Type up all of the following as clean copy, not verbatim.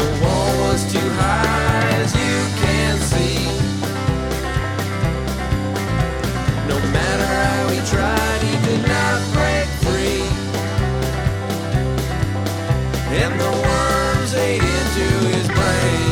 The wall was too high, as you can see. No matter how he tried, he did not break free. And the worms ate into his brain.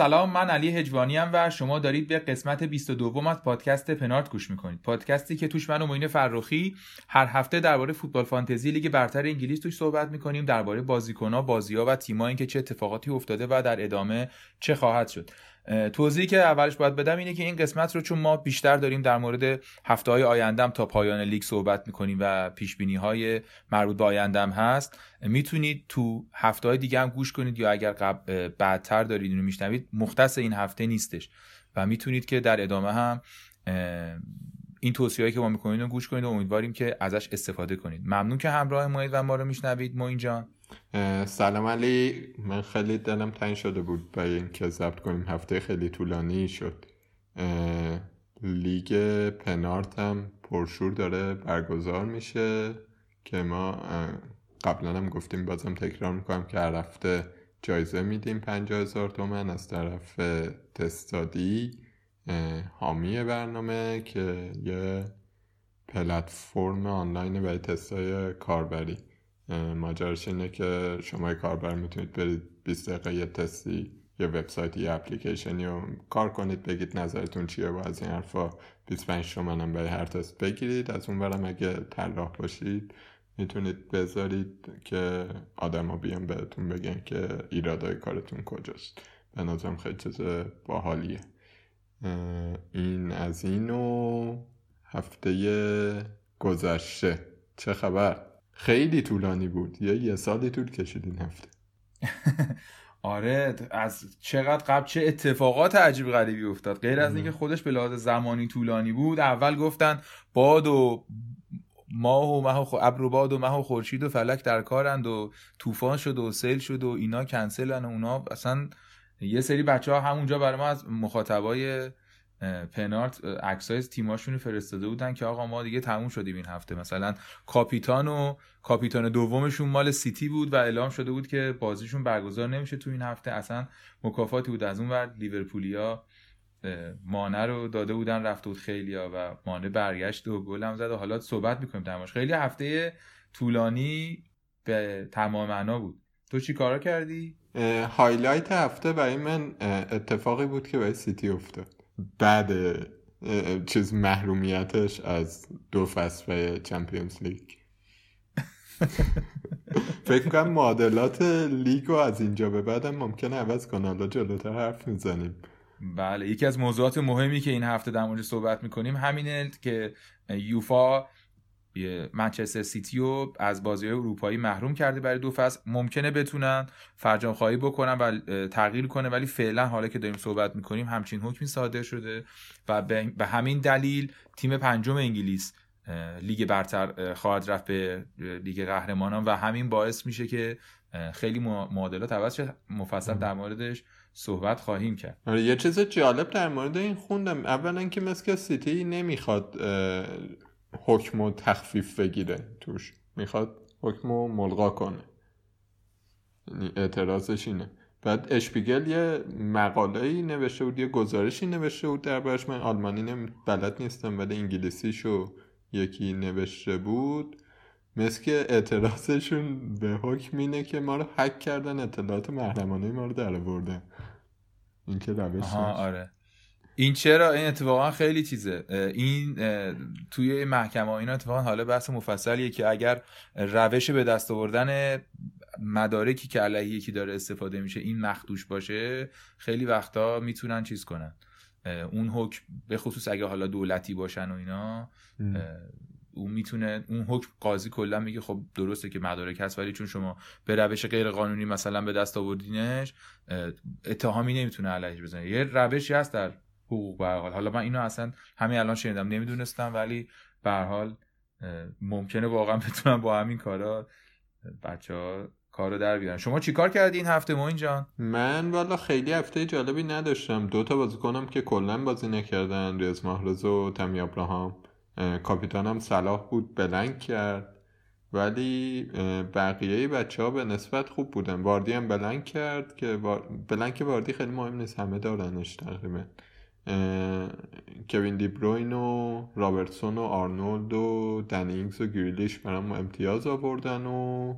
سلام، من علی هجوانیم و شما دارید به قسمت 22 از پادکست پنارت گوش میکنید. پادکستی که توش من و معین فرخی هر هفته درباره فوتبال فانتزی لیگ برتر انگلیس توش صحبت میکنیم، درباره بازیکن‌ها، بازی‌ها و تیم‌ها، اینکه چه اتفاقاتی افتاده و در ادامه چه خواهد شد. توضیحی که اولش باید بدم اینه که این قسمت رو چون ما بیشتر داریم در مورد هفته‌های آینده تا پایان لیگ صحبت می‌کنیم و پیش‌بینی‌های مربوط به آینده هست، میتونید تو هفته‌های دیگه هم گوش کنید یا اگر بعدتر دارید اینو میشنوید مختص این هفته نیستش و میتونید که در ادامه هم این توصیه‌هایی که ما می‌کنیم رو گوش کنید و امیدواریم که ازش استفاده کنید. ممنون که همراه مایید و ما رو میشنوید. ما اینجا سلام علی، من خیلی دلم تنگ شده بود برای اینکه ضبط کنیم، هفته خیلی طولانی شد. لیگ پنارت هم پرشور داره برگزار میشه که ما قبلا هم گفتیم، بازم تکرار میکنم که هر هفته جایزه میدیم 50,000 تومان از طرف تستادی، حامی برنامه که یه پلتفرم آنلاین برای تستای کاربری. ماجراش اینه که شما کاربر میتونید برید 20 دقیقه یه تستی، یه وبسایت، یه اپلیکیشنی رو کار کنید، بگید نظرتون چیه با از این حرفا، 25 تومن هم برای هر تست بگیرید. از اون برم اگه طراح باشید میتونید بذارید که آدما بیان بهتون بگن که ایرادای کارتون کجاست. به نظرم خیلی چیز باحالیه. این از اینو هفته گذشته چه خبر؟ خیلی طولانی بود، یه سالی طول کشید این هفته. آره، از چقدر قبل چه اتفاقات عجیب غریبی افتاد. غیر از اینکه خودش به لحاظ زمانی طولانی بود، اول گفتن باد و ماه و ابر و باد و ماه و خورشید و فلک در کارند و طوفان شد و سیل شد و اینا کنسلن و اونا. اصلا یه سری بچه‌ها همونجا برای ما از مخاطبای پنارت عکسای تیماشون فرستاده بودن که آقا ما دیگه تموم شدیم این هفته. مثلا کاپیتان دومشون مال سیتی بود و اعلام شده بود که بازیشون برگزار نمیشه تو این هفته. اصلا مکافاتی بود. از اون ور لیورپولیا مانه رو داده بودن، رفته بود خیلیا و مانه برگشت و گل هم زد و حالا صحبت می‌کنیم درماش. خیلی هفته طولانی به تمام معنا بود. تو چی کارا کردی؟ هایلایت هفته برای من اتفاقی بود که برای سیتی افتاد بعد چیز محرومیتش از 2 فصل چمپیونز لیگ. فکر کنم معادلات لیگ رو از اینجا به بعد هم ممکنه عوض کنه، حالا جلوتر حرف میزنیم. بله، یکی از موضوعات مهمی که این هفته در موردش صحبت میکنیم همینه که یوفا منچستر سیتی رو از بازی‌های اروپایی محروم کرده برای 2 فصل. ممکنه بتونن فرجام خواهی بکنن و تغییر کنه، ولی فعلا حالا که داریم صحبت می‌کنیم همچین حکمی صادر شده و به همین دلیل تیم 5م انگلیس لیگ برتر خواهد رفت به لیگ قهرمانان و همین باعث میشه که خیلی معادلات عوض شه. مفصل در موردش صحبت خواهیم کرد. آره، یه چیز جالب در مورد این خوندم. اولا که مسکو سیتی نمیخواد حکم و تخفیف بگیره، توش میخواد حکم و ملغا کنه، اعتراضش اینه. بعد اشپیگل یه مقاله‌ای نوشته بود، یه گزارشی نوشته بود دربارش. من آلمانی بلد نیستم ولی انگلیسیشو یکی نوشته بود. مثل که اعتراضشون به حکم اینه که ما رو هک کردن، اطلاعات محرمانه ما رو درآوردن. این که روش آره، این چرا این اتفاقا خیلی چیزه. این توی محکمه اینا اتفاقا حالا بحث مفصلیه که اگر روش به دست آوردن مدارکی که علیه یکی داره استفاده میشه این مخدوش باشه، خیلی وقتا میتونن چیز کنن اون حکم، به خصوص اگه حالا دولتی باشن و اینا. اون میتونه اون حکم، قاضی کلا میگه خب درسته که مدارک هست ولی چون شما به روش غیر قانونی مثلا به دست آوردینش، اتهامی نمیتونه علیهش بزنه. یه روشی هست در حقوق به هر حال. حالا من اینو اصلا همین الان شنیدم، نمیدونستم، ولی به هر حال ممکنه واقعا بتونم با همین کارا بچه‌ها کارو در بیارن. شما چیکار کردی این هفته معین جان؟ من والا خیلی هفته جالبی نداشتم. 2 تا بازیکنم که کلا بازی نکردن، ریاض محرز و تامی ابراهام، کاپیتانم صلاح بود، بلنگ کرد، ولی بقیه بچه ها به نسبت خوب بودن. واردی هم بلنگ کرد که بلنگ که واردی خیلی مهم نیست، همه دارنش تقریبا. کوین دی بروین و رابرتسون و آرنولد و دنینگز و گریلیش برام امتیاز آوردن و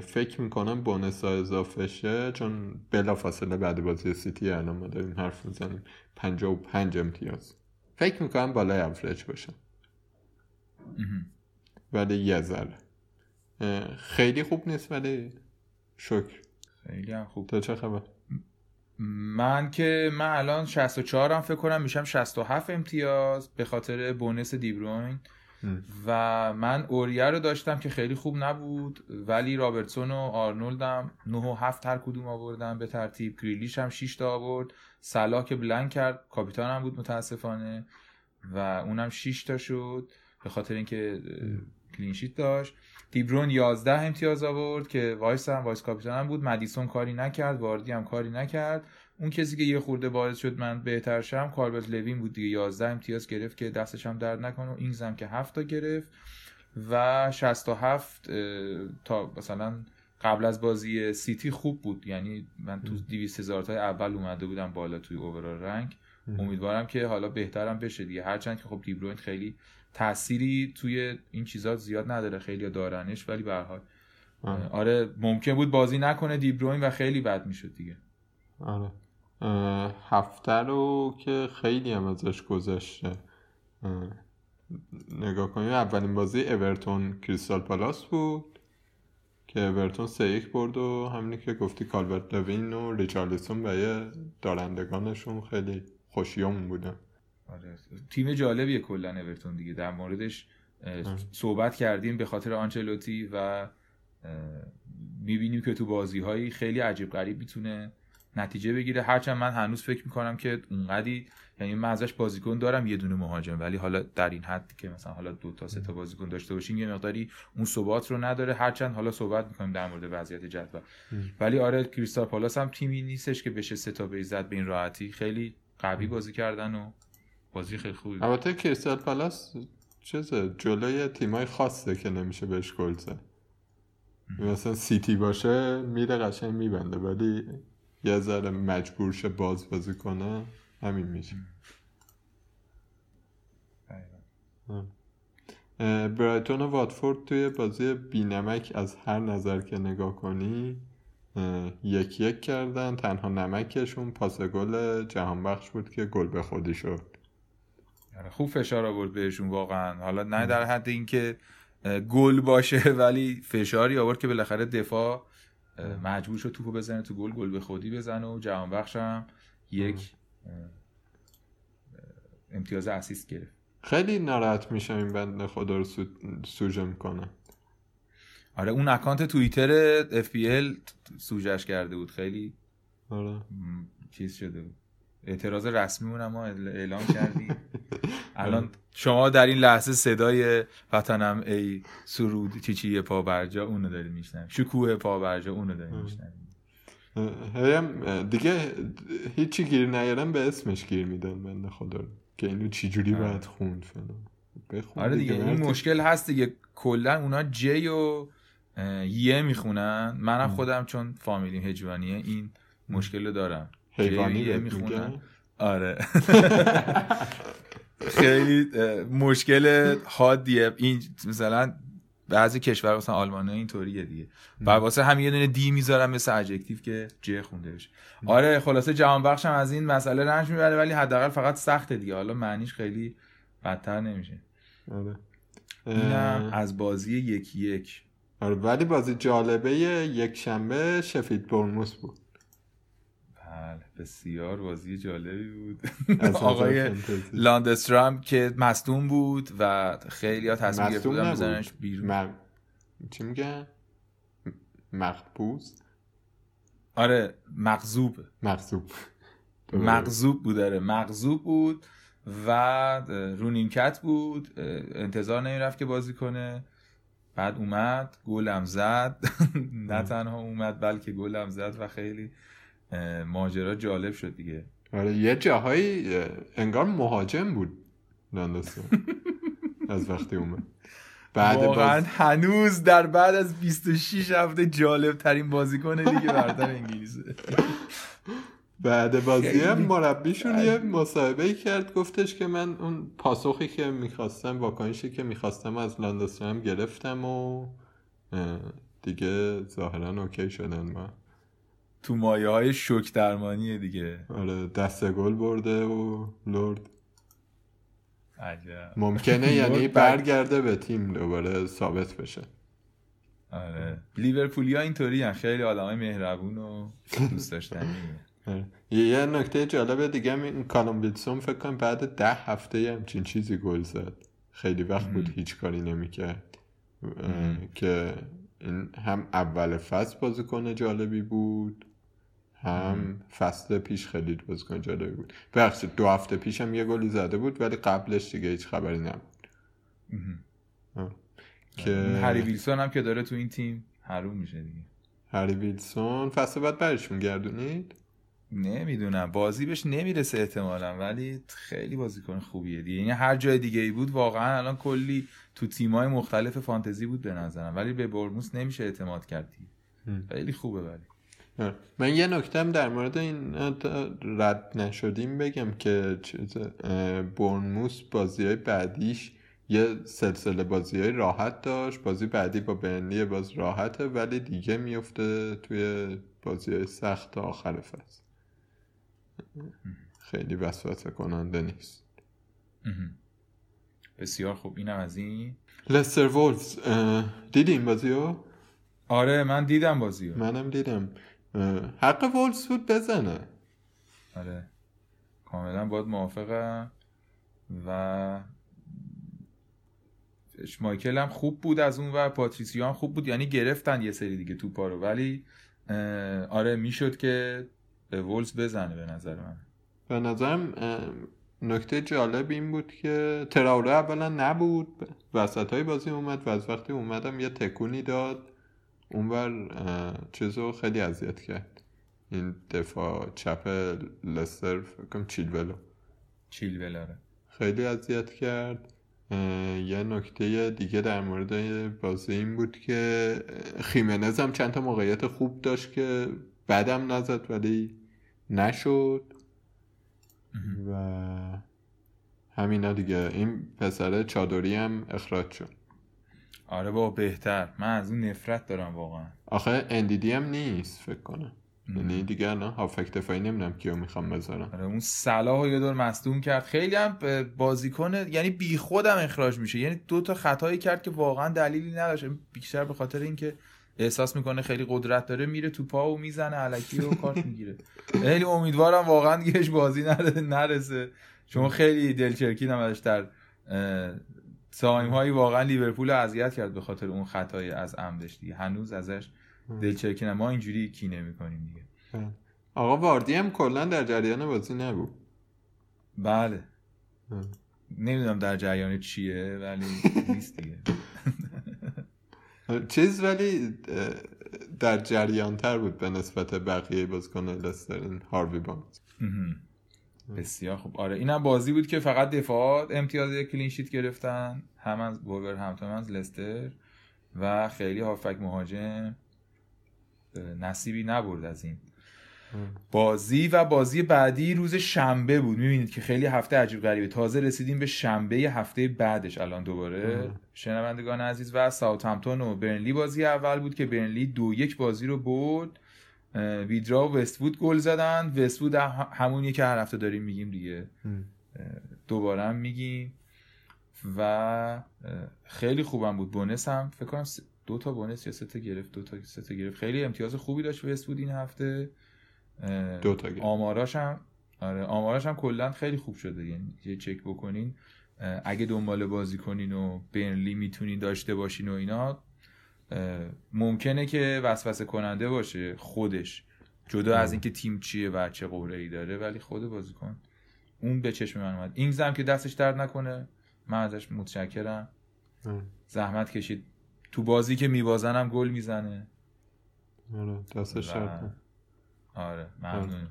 فکر میکنم بونس ها اضافه شه، چون بلافاصله بعد بازی سیتی الان ما داریم حرف میزنیم 55 امتیاز فکر میکنم بالای افرج باشه ولی یه ذره خیلی خوب نیست، ولی شکر خیلی هم خوب. تو چه خبر؟ من الان 64 هم فکر کنم میشم 67 امتیاز به خاطر بونس دیبروین و من اوریه رو داشتم که خیلی خوب نبود، ولی رابرتسون و آرنولدم 9 و 7 هر کدوم آوردن به ترتیب، گریلیش هم 6 تا آورد، صلاح که بلنک کرد کاپیتانم بود متاسفانه و اونم 6 تا شد به خاطر اینکه کلین شیت داشت. دیبرون 11 امتیاز آورد که وایس کاپیتانم بود، مدیسون کاری نکرد، واردی هم کاری نکرد. اون کسی که یه خورده باعث شد من بهتر شم کارلوس لوین بود دیگه، 11 امتیاز گرفت که دستش هم درد نکنه، و اینگز هم که 7 تا گرفت و 67 تا مثلا قبل از بازی سیتی خوب بود، یعنی من تو 200,000 تا اول اومده بودم بالا توی اوورال رنک. امیدوارم که حالا بهترم بشه دیگه، هرچند که خب دیبروین خیلی تأثیری توی این چیزا زیاد نداره، خیلی دارنش ولی به هر حال آره ممکن بود بازی نکنه دیبروین و خیلی بد میشد دیگه. آره هفته رو که خیلی هم ازش گذشته نگاه کنیم، اولین بازی اورتون کریستال پالاس بود که اورتون 3-1 برد و همینی که گفتی کالورت لوین و ریچارلسون و یه دارندگانشون خیلی خوشیام بودن. آره تیم جالبیه کلن اورتون دیگه، در موردش صحبت کردیم به خاطر آنچلوتی و میبینیم که تو بازی‌های خیلی عجیب غریب میتونه نتیجه بگیره، هرچند من هنوز فکر میکنم که اونقدی، یعنی من ازش بازیکن دارم یه دونه مهاجم، ولی حالا در این حد که مثلا حالا 2 تا 3 تا بازیکن داشته باشیم یه مقداری اون ثبات رو نداره، هرچند حالا صحبت میکنیم در مورد وضعیت جدول. ولی آره کریستال پالاس هم تیمی نیستش که بشه 3 تا بیزد به این راحتی، خیلی قوی بازی کردن و بازی خیلی خوبی. البته کریستال پالاس چیزه جلوی تیمای خاصه که نمیشه بهش گل زد، مثلا سیتی باشه میره قشنگ میبنده، ولی یه ذره مجبور شه بازی کنه همین میشه. برایتون و واتفورد توی بازی بینمک از هر نظر که نگاه کنی 1-1 کردن، تنها نمکشون پاس گل جهانبخش بود که گل به خودی شد. خوب فشار آورد بهشون واقعا، حالا نه در حد اینکه گل باشه ولی فشاری آورد که بالاخره دفاع مجبور شد توپو بزنه تو گل، گل به خودی بزنه و جهانبخش هم 1 امتیاز اسیست گرفت. خیلی ناراحت میشم این بنده خدا رو سوژه میکنه. آره اون اکانت توییتر FPL سوژش کرده بود خیلی. آره چیز شده بود، اعتراض رسمی مون ما اعلام کردیم. الان شما در این لحظه صدای وطنم ای سرود چیچی پا برجا اونو دارید میشنوید، شکوه پا برجا اونو دارید میشنوید. هرم دیگه هیچی گیر نیارم به اسمش گیر میدم بنده خدا رو که اینو چجوری باید خوند بخون. آره دیگه این مشکل هست دیگه، کلا اونا جی و یه میخونن، منم خودم چون فامیلیم هجوانیه این مشکل رو دارم، حیوانیه میخونن. آره خیلی مشکل حادیه این، مثلا بعضی کشور مثلا آلمانه اینطوریه دیگه، واسه همین یه دونه دی میذارم مثل ادجکتیو که ج خونده بشه. آره خلاصه جهانبخش هم از این مسئله رنج میبره، ولی حداقل فقط سخته دیگه، حالا معنیش خیلی بدتر نمیشه. آره اینم از بازی 1-1. آره ولی بازی جالبه یک شنبه شفیلد برنموث بود. بسیار بازی جالبی بود. آقای لاندسترام که مصدوم بود و خیلی ها تصمیم گرفتن بزننش بیرون. چی میگن؟ مغبوز؟ آره مغزوب بود. آره مغزوب بود و رو نیمکت بود، انتظار نمیرفت که بازی کنه، بعد اومد گلم زد. نه تنها اومد بلکه گلم زد و خیلی ماجرا جالب شد دیگه. آره یه جاهایی انگار مهاجم بود نندسته از وقتی اومد. واقعا هنوز در بعد از 26 هفته جالب ترین بازیکن دیگه برتر انگلیسه. بعد بازی هم مربیشون یه مصاحبه‌ای کرد، گفتش که من اون پاسخی که میخواستم، واکنشی که میخواستم از لاندسترم گرفتم و دیگه ظاهرا اوکی شدن. من تو مایه های شوک درمانیه دیگه. آره دست گل برده و لرد عجب. ممکنه یعنی برگرده به تیم دوباره ثابت بشه. آره لیورپولیا اینطوری هم خیلی آدمای مهربون و دوست داشتنی. یه نکته جالب دیگه هم کالوم ویلسون فکر کنم بعد 10 هفته همچین چیزی گل زد. خیلی وقت بود هیچ کاری نمی‌کرد که این هم اول فصل بازیکن جالبی بود، هم فصل پیش خیلی بازیکن جالبی بود. بخش 2 هفته پیش هم یه گلی زده بود ولی قبلش دیگه هیچ خبری نبود. که هری ویلسون هم که داره تو این تیم حروم میشه دیگه. هری ویلسون فصل بعد برشون گردونید؟ نمیدونم، بازی بهش نمیرسه احتمالاً، ولی خیلی بازیکن خوبیه دیگه. یعنی هر جای دیگه ای بود واقعا الان کلی تو تیمای مختلف فانتزی بود به نظرم، ولی به برموس نمیشه اعتماد کردی. خیلی خوبه. ولی من یه نکتم در مورد این رد نشدیم بگم که برموس بازیای بعدیش یه سلسله بازیای راحت داشت. بازی بعدی با برنلی باز راحته ولی دیگه میفته توی بازیای سخت آخر فصل. خیلی وسوسه کننده نیست. بسیار خوب. اینم از این. لستر وولفز دیدیم بازیو؟ آره من دیدم بازیو. منم دیدم. حق وولفز بود بزنه. آره کاملا باید موافقم. و مایکل هم خوب بود از اون و پاتریسیو هم خوب بود، یعنی گرفتن یه سری دیگه توپا رو، ولی آره میشد که وولز بزنه به نظر من. به نظرم نکته جالب این بود که تراوره اولا نبود، وسطای بازی اومد و از وقتی اومدم یه تکونی داد اونور چیزو خیلی اذیت کرد. این دفاع چپ لستر فکرم چیلولو خیلی اذیت کرد. یه نکته دیگه در مورد بازی این بود که خیمنز هم چند تا موقعیت خوب داشت که بعدم نزد ولی نشد و همینا دیگه. این پسر چادری هم اخراج شد. آره با بهتر، من از اون نفرت دارم واقعا. آخه اندیدی هم نیست فکر کنم، یعنی دیگه نه هافک دفاعی نمیدونم کیو میخوام بذارم. آره اون صلاحو یه دور مصدوم کرد، خیلی هم بازیکن یعنی بیخودم اخراج میشه، یعنی 2 تا خطایی کرد که واقعا دلیلی نداشت، بیشتر به خاطر اینکه احساس میکنه خیلی قدرت داره میره تو پا و میزنه الکی و کارت میگیره. خیلی امیدوارم واقعا دیگهش بازی نرسه، چون خیلی دلچرکیدم ازش. در تایم های واقعا لیورپول رو اذیت کرد به خاطر اون خطای از عمدش دیگه. هنوز ازش دلچرکیدم. ما اینجوری کینه میکنیم دیگه. آقا واردی هم کلا در جریان بازی نبود. بله نمیدونم در جریان چیه ولی نیست دیگه. چیز ولی در جریان تر بود به نسبت بقیه بازیکن لستر، هاروی بانز. بسیار خوب. آره اینم بازی بود که فقط دفاعات امتیاز کلین شیت گرفتن، هم از وولورهمپتون هم از لستر، و خیلی هافک مهاجم نصیبی نبرد از این بازی. و بازی بعدی روز شنبه بود. میبینید که خیلی هفته عجیب غریبه، تازه رسیدیم به شنبه هفته بعدش الان دوباره. شنوندگان عزیز و ساوتهمپتون و برنلی بازی اول بود که برنلی 2-1 بازی رو برد. ویدرا و وست‌وود گل زدن. وست‌وود همونی که هر هفته داریم میگیم دیگه، دوباره هم میگیم. و خیلی خوبم بود. بونس هم فکر کنم 2 تا بونس یا 3 تا گرفت، 2 تا 3 تا گرفت. خیلی امتیاز خوبی داشت وست‌وود این هفته. آماراش هم کلا خیلی خوب شده، یعنی یه چک بکنین اگه دنبال بازی کنین و برنلی میتونین داشته باشین و اینا، ممکنه که وسوسه کننده باشه خودش، جدا از اینکه تیم چیه و چه قرعه‌ای داره، ولی خود بازیکن اون به چشم من اومد. این زحمت که دستش درد نکنه، من ازش متشکرم. زحمت کشید تو بازی که میبازنم گل میزنه. دستش درد. آره ممنون.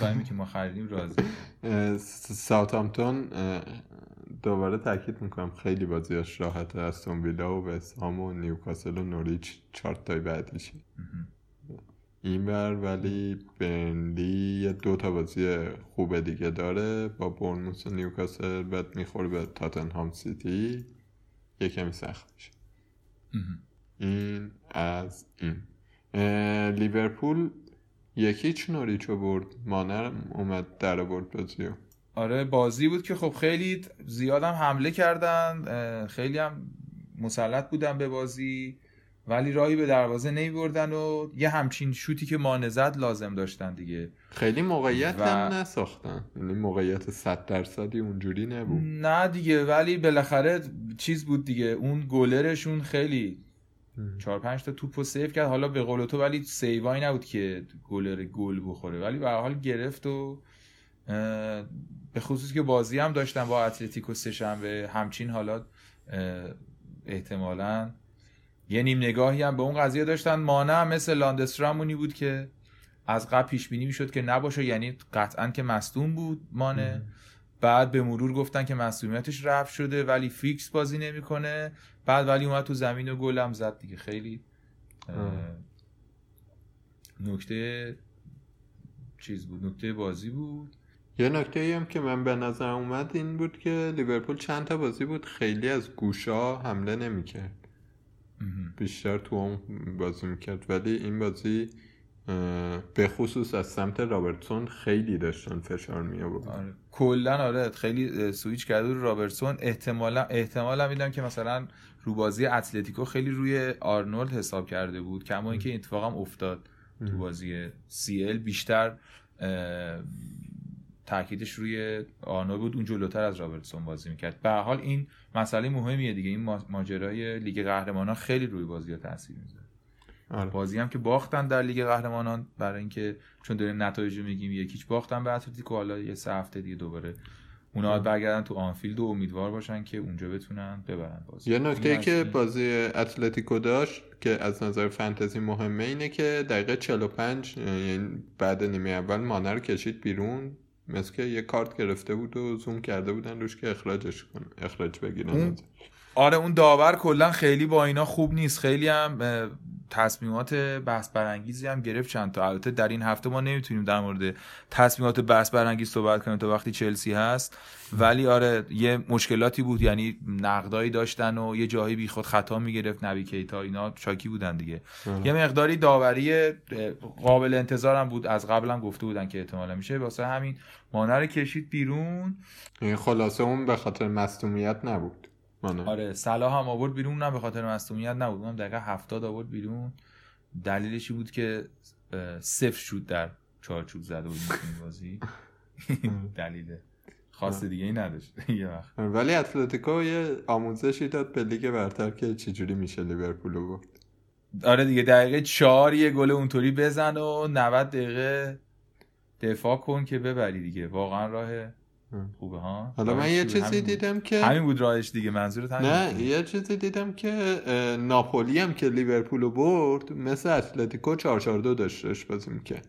تایمی که ما خریدیم راضی. ساوتامتون دوباره تاکید میکنم خیلی بازیاش راحته، استون ویلا و وست هام و نیوکاسل و نوریچ 4 تای بعدیشه اینور، ولی بنلی 2 تا بازی خوبه دیگه داره با بورنموث و نیوکاسل، بعد میخوره به تاتنهام سیتی، یکمی سخت میشه. این از این. لیورپول 1-0 نوریچو برد، مانر اومد در آورد بازیو. آره بازی بود که خب خیلی زیادم حمله کردن، خیلی هم مسلط بودن به بازی، ولی راهی به دروازه نمیبردن و یه همچین شوتی که مانه زد لازم داشتن دیگه. خیلی موقعیت هم نساختن، یعنی موقعیت 100% اونجوری نبود. نه دیگه، ولی بالاخره چیز بود دیگه، اون گلرشون خیلی 4-5 تا توپو سیو کرد، حالا به قول تو ولی سیوای نبود که گلر گل بخوره، ولی به هر حال گرفت. و به خصوص که بازی هم داشتن با اتلتیکو سه‌شنبه، همچین حالا احتمالاً یه نیم نگاهی هم به اون قضیه داشتن. مانع مثل لاندسترامونی بود که از قبل پیش بینی میشد که نباشه، یعنی قطعاً که مصدوم بود مانع، بعد به مرور گفتن که مصدومیتش رفع شده ولی فیکس بازی نمیکنه، بعد ولی اومد تو زمین و گل هم زد دیگه. خیلی نکته چیز بود، نکته بازی بود. یه نکته هم که من به نظر اومد این بود که لیورپول چند تا بازی بود خیلی از گوشا حمله نمیکرد، بیشتر تو هم بازی میکرد، ولی این بازی به خصوص از سمت رابرتسون خیلی داشتن فشار می آوردن کلا. آره خیلی سوئیچ کرده رو رابرتسون. احتمالا میدم که مثلا رو بازی اتلتیکو خیلی روی آرنولد حساب کرده بود، کما اینکه اتفاقم افتاد تو بازی CL بیشتر تاکیدش روی آرنولد بود، اون جلوتر از رابرتسون بازی میکرد. به هر حال این مسئله مهمیه دیگه، این ماجرای لیگ قهرمانان خیلی روی بازی‌ها تاثیر میذاره. آره. بازی هم که باختن در لیگ قهرمانان، برای اینکه چون داریم نتایج رو میگیم 1-0 باختن به اتلتیکو، حالا یه 3 هفته دیگه دوباره اونا برگردن تو آنفیلد و امیدوار باشن که اونجا بتونن ببرن بازی. یه نکته که بازی اتلتیکو داشت که از نظر فانتزی مهمه اینه که دقیقه 45 یعنی بعد نیمه اول مانر رو کشید بیرون، مثل که یه کارت گرفته بود و زوم کرده بودن روش که اخراجش کنن، اخراج بگیرن. آره اون داور کلا خیلی با اینا خوب نیست، خیلی هم تصمیمات بحث برانگیزی هم گرفت چند تا. البته در این هفته ما نمیتونیم در مورد تصمیمات بحث برانگیز صحبت کنیم تا وقتی چلسی هست، ولی آره یه مشکلاتی بود، یعنی نقدایی داشتن و یه جایی بیخود خطا میگرفت، نبی کیتا اینا شاکی بودن دیگه. یه مقداری داوری قابل انتظارم بود، از قبل هم گفته بودن که احتمالاً میشه، واسه همین مانر کشید بیرون. خلاصه اون به خاطر مصدومیت نبود مانه. آره صلاح هم آورد بیرون، نه به خاطر مصدومیت نبود، اونم دقیقه 70 آورد بیرون. دلیلش بود که صفر شد در چارچوب زده بود این بازی. دلیله خاص دیگه ای نداشت یه وقت. ولی اتلتیکو یه آموزشی داد به لیگ برتر که چجوری میشه لیورپولو برد. آره دیگه دقیقه 4 یه گل اونطوری بزن و 90 دقیقه دفاع کن که ببری دیگه، واقعا راه خوبه ها. حالا من یه چیزی دیدم که همین بود راهش دیگه، منظورت همین؟ نه یه چیزی دیدم که ناپولی هم که لیورپولو برد مثل اتلتیکو 4-4-2 داشتش بازی میکرد.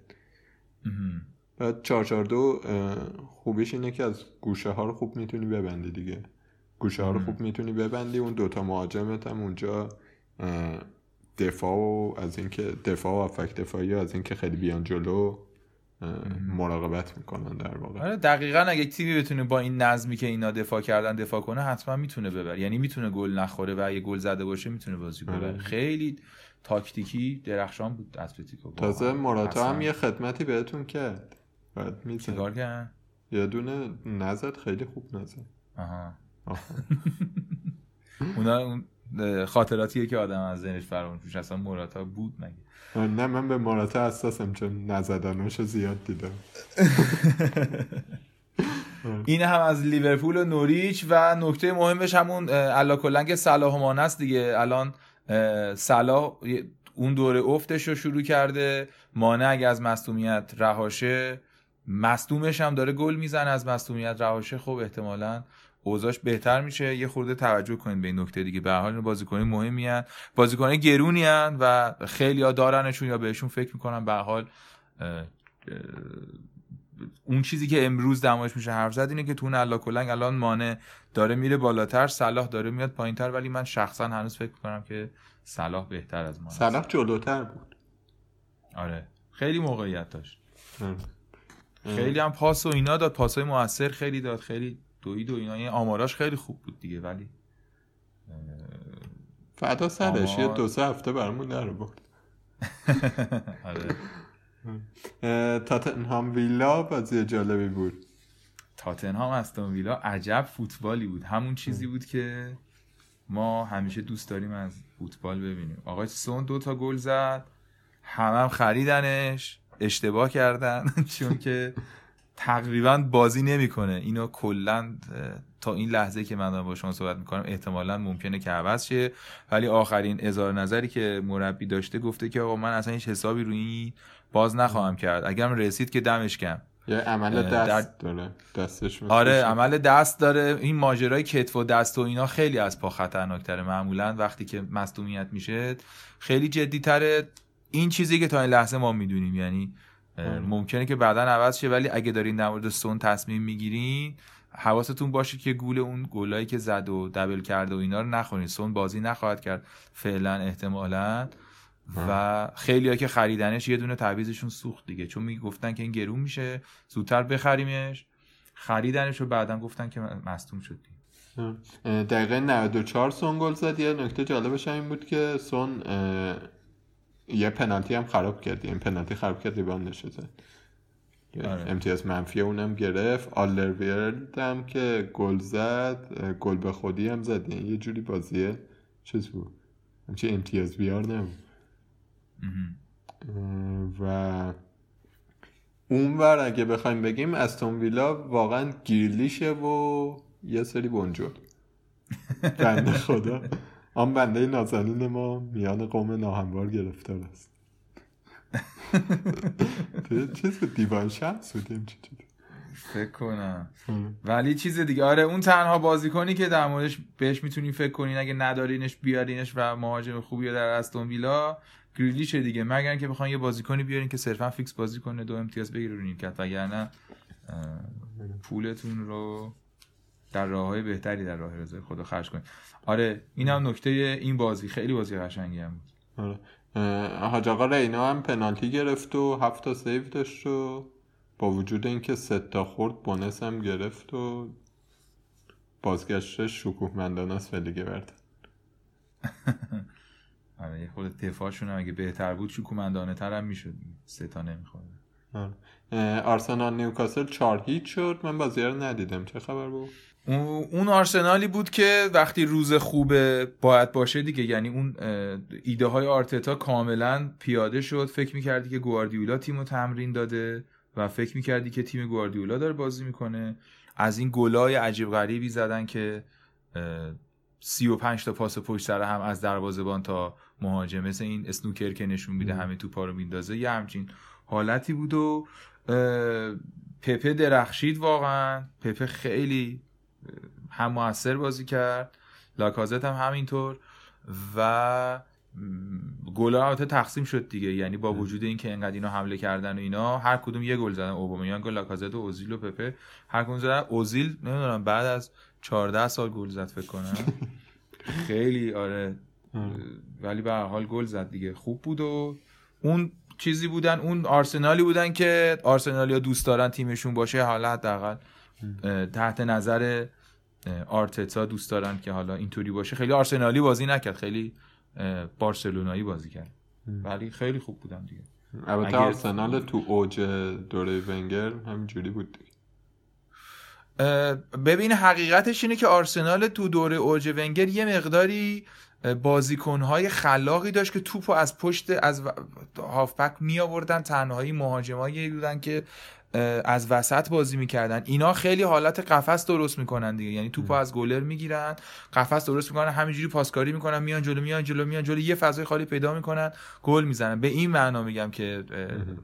بعد 4-4-2 خوبیش اینه که از گوشه ها رو خوب میتونی ببندی دیگه، گوشه ها رو خوب میتونی ببندی، اون دوتا مهاجمت هم اونجا دفاع و از اینکه دفاع و افک دفاعی از اینکه خیلی بیان جلو مراقبت میکنن در واقع. آره دقیقاً اگه تیمی بتونه با این نظمی که اینا دفاع کردن دفاع کنه حتما میتونه ببره، یعنی میتونه گل نخوره و اگه گل زده باشه میتونه بازی ببره. خیلی تاکتیکی درخشان بود اتلتیکو. تازه موراتا هم یه خدمتی بهتون کرد، بعد میذار کردن یه دونه نزد خیلی خوب نزد. اونا خاطراتیه که آدم از ذهنش فراموش میشه. اصلا موراتا بود مگه؟ نه من به موراتا حساسم چون نزدناشو زیاد دیدم. این هم از لیورپول و نوریچ. و نکته مهمش همون الاکلنگ صلاح و مانه است دیگه. الان صلاح اون دوره افتش رو شروع کرده، مانه اگه از مصدومیت رهاشه، مصدومش هم داره گل میزنه، از مصدومیت رهاشه خب احتمالاً اوضاعش بهتر میشه. یه خورده توجه کنید به این نکته دیگه، به هر حال بازیکن مهمی ان، بازیکن گرونی ان و خیلی‌ها دارنشون یا بهشون فکر میکنن. به هر حال اون چیزی که امروز دماش میشه حرف زد اینه که تو اون کلنگ الان مانع داره میره بالاتر، صلاح داره میاد پایینتر، ولی من شخصا هنوز فکر میکنم که صلاح بهتر از مانع. صلاح جلوتر بود. آره خیلی موقعیت داشت. خیلی هم پاس و اینا داد، پاسای موثر خیلی داد، خیلی دوید و اینا، یعنی آماراش خیلی خوب بود دیگه، ولی فدا سرش یه دو سه هفته برامون نره بود. آره تاتنهام ویلا بازی جالبی بود. تاتنهام استون ویلا عجب فوتبالی بود، همون چیزی بود که ما همیشه دوست داریم از فوتبال ببینیم. آقای سون 2 گل زد، همم خریدنش، اشتباه کردن چون که تقریبا بازی نمیکنه. اینو کلا تا این لحظه که من دارم با شما صحبت میکنم احتمالاً ممکنه که عوض شه، ولی آخرین اظهار نظری که مربی داشته گفته که آقا من اصلا هیچ حسابی روی این باز نخواهم کرد، اگرم رسید که دمش کم. یا عمل دست داره، دستش میشه. آره عمل دست داره. این ماجرای کتف و دست و اینا خیلی از پا خطرناک‌تره، معمولاً وقتی که مصدومیت میشه خیلی جدی‌تره. این چیزی که تا این لحظه ما میدونیم، یعنی ممکنه که بعداً عوض شه، ولی اگه دارین در مورد سون تصمیم میگیرین حواستون باشه که گول اون گلایی که زد و دبل کرد و اینا رو نخورین. سون بازی نخواهد کرد فعلا احتمالاً، و خیلی‌ها که خریدنش یه دونه تعویضشون سوخت دیگه، چون میگفتن که این گرون میشه زودتر بخریمش، خریدنش و بعداً گفتن که مصدوم شد. دقیقه 94 سون گل زد. یه نکته جالبش این بود که سون یه پنالتی هم خراب کرد، این پنالتی خراب کرد ریباند شده. آره. امتیاز منفی اونم گرفت. آلدرویرلد هم که گل زد، گل به خودی هم زد، یه جوری بازیه چیز بود، همچه امتیاز بیار نمون. و اونور اگه بخوایم بگیم استون ویلا واقعا گیرلیشه و یه سری بونجور بنده خدا آن بنده نازنین ما میان قوم ناهموار گرفتار است. چیز بود، دیوان شمس بودیم فکر کنم، ولی چیز دیگه. آره اون تنها بازیکنی که در موردش بهش میتونین فکر کنین اگه ندارینش بیارینش و مهاجم خوبی در استون ویلا گریلیشه دیگه، مگر که بخواین یه بازیکنی بیارین که صرفا فیکس بازی کنه 2 امتیاز بگیره رو نیمکت، وگرنه پولتون رو در راههای بهتری در راه رضای خدا خرج کنید. آره اینم نکته این بازی، خیلی بازی قشنگی هم بود. آره حاج آقا رینا هم پنالتی گرفت و 7 سیو داشت و با وجود اینکه 3 خورد بونس هم گرفت و بازگشتش شکوهمندانه است به لیگ برتر. آره خود دفاعشون اگه بهتر بود شکوهمندانه تر هم میشد، 3 نمیخورد. آرسنال نیوکاسل 4-0 شد. من بازی رو ندیدم، چه خبر بود؟ اون آرسنالی بود که وقتی روز خوبه باید باشه دیگه، یعنی اون ایده های آرتتا کاملا پیاده شد. فکر میکردی که گواردیولا تیمو تمرین داده و فکر میکردی که تیم گواردیولا داره بازی میکنه. از این گلای عجیب غریبی زدن که 35 پاس پشت سر هم از دروازه‌بان تا مهاجم، مثل این اسنوکر که نشون میده همه توپا رو میندازه، یه همچین حالتی بود. و پپه درخشید واقعا، پپه خیلی هم موثر بازی کرد، لاکازت هم همینطور، و گل‌ها البته تقسیم شد دیگه، یعنی با وجود اینکه انقدر اینا حمله کردن و اینا هر کدوم یه گل زدن، اوبامیان گل، لاکازت و اوزیل و پپه هر کدوم زدن. اوزیل نمیدونم بعد از 14 سال گل زد فکر کنم. خیلی آره ولی به هر حال گل زد دیگه، خوب بود. و اون چیزی بودن، اون آرسنالی بودن که آرسنالیا دوست دارن تیمشون باشه، حالا حداقل تحت نظر آرتتا دوست دارن که حالا اینطوری باشه. خیلی آرسنالی بازی نکرد، خیلی بارسلونایی بازی کرد، ولی خیلی خوب بودن دیگه. البته آرسنال تو اوج دوره ونگر همینجوری بود دیگه. ببین حقیقتش اینه که آرسنال تو دوره اوج ونگر یه مقداری بازیکن‌های خلاقی داشت که توپو از پشت از هافبک می آوردن، تنهایی مهاجمایی بودن که از وسط بازی میکردن. اینا خیلی حالت قفس درست میکنن دیگه، یعنی توپو از گلر میگیرن، قفس درست میکنن، همینجوری پاسکاری میکنن، میان جلو، یه فضای خالی پیدا میکنن، گل میزنن. به این معنا میگم که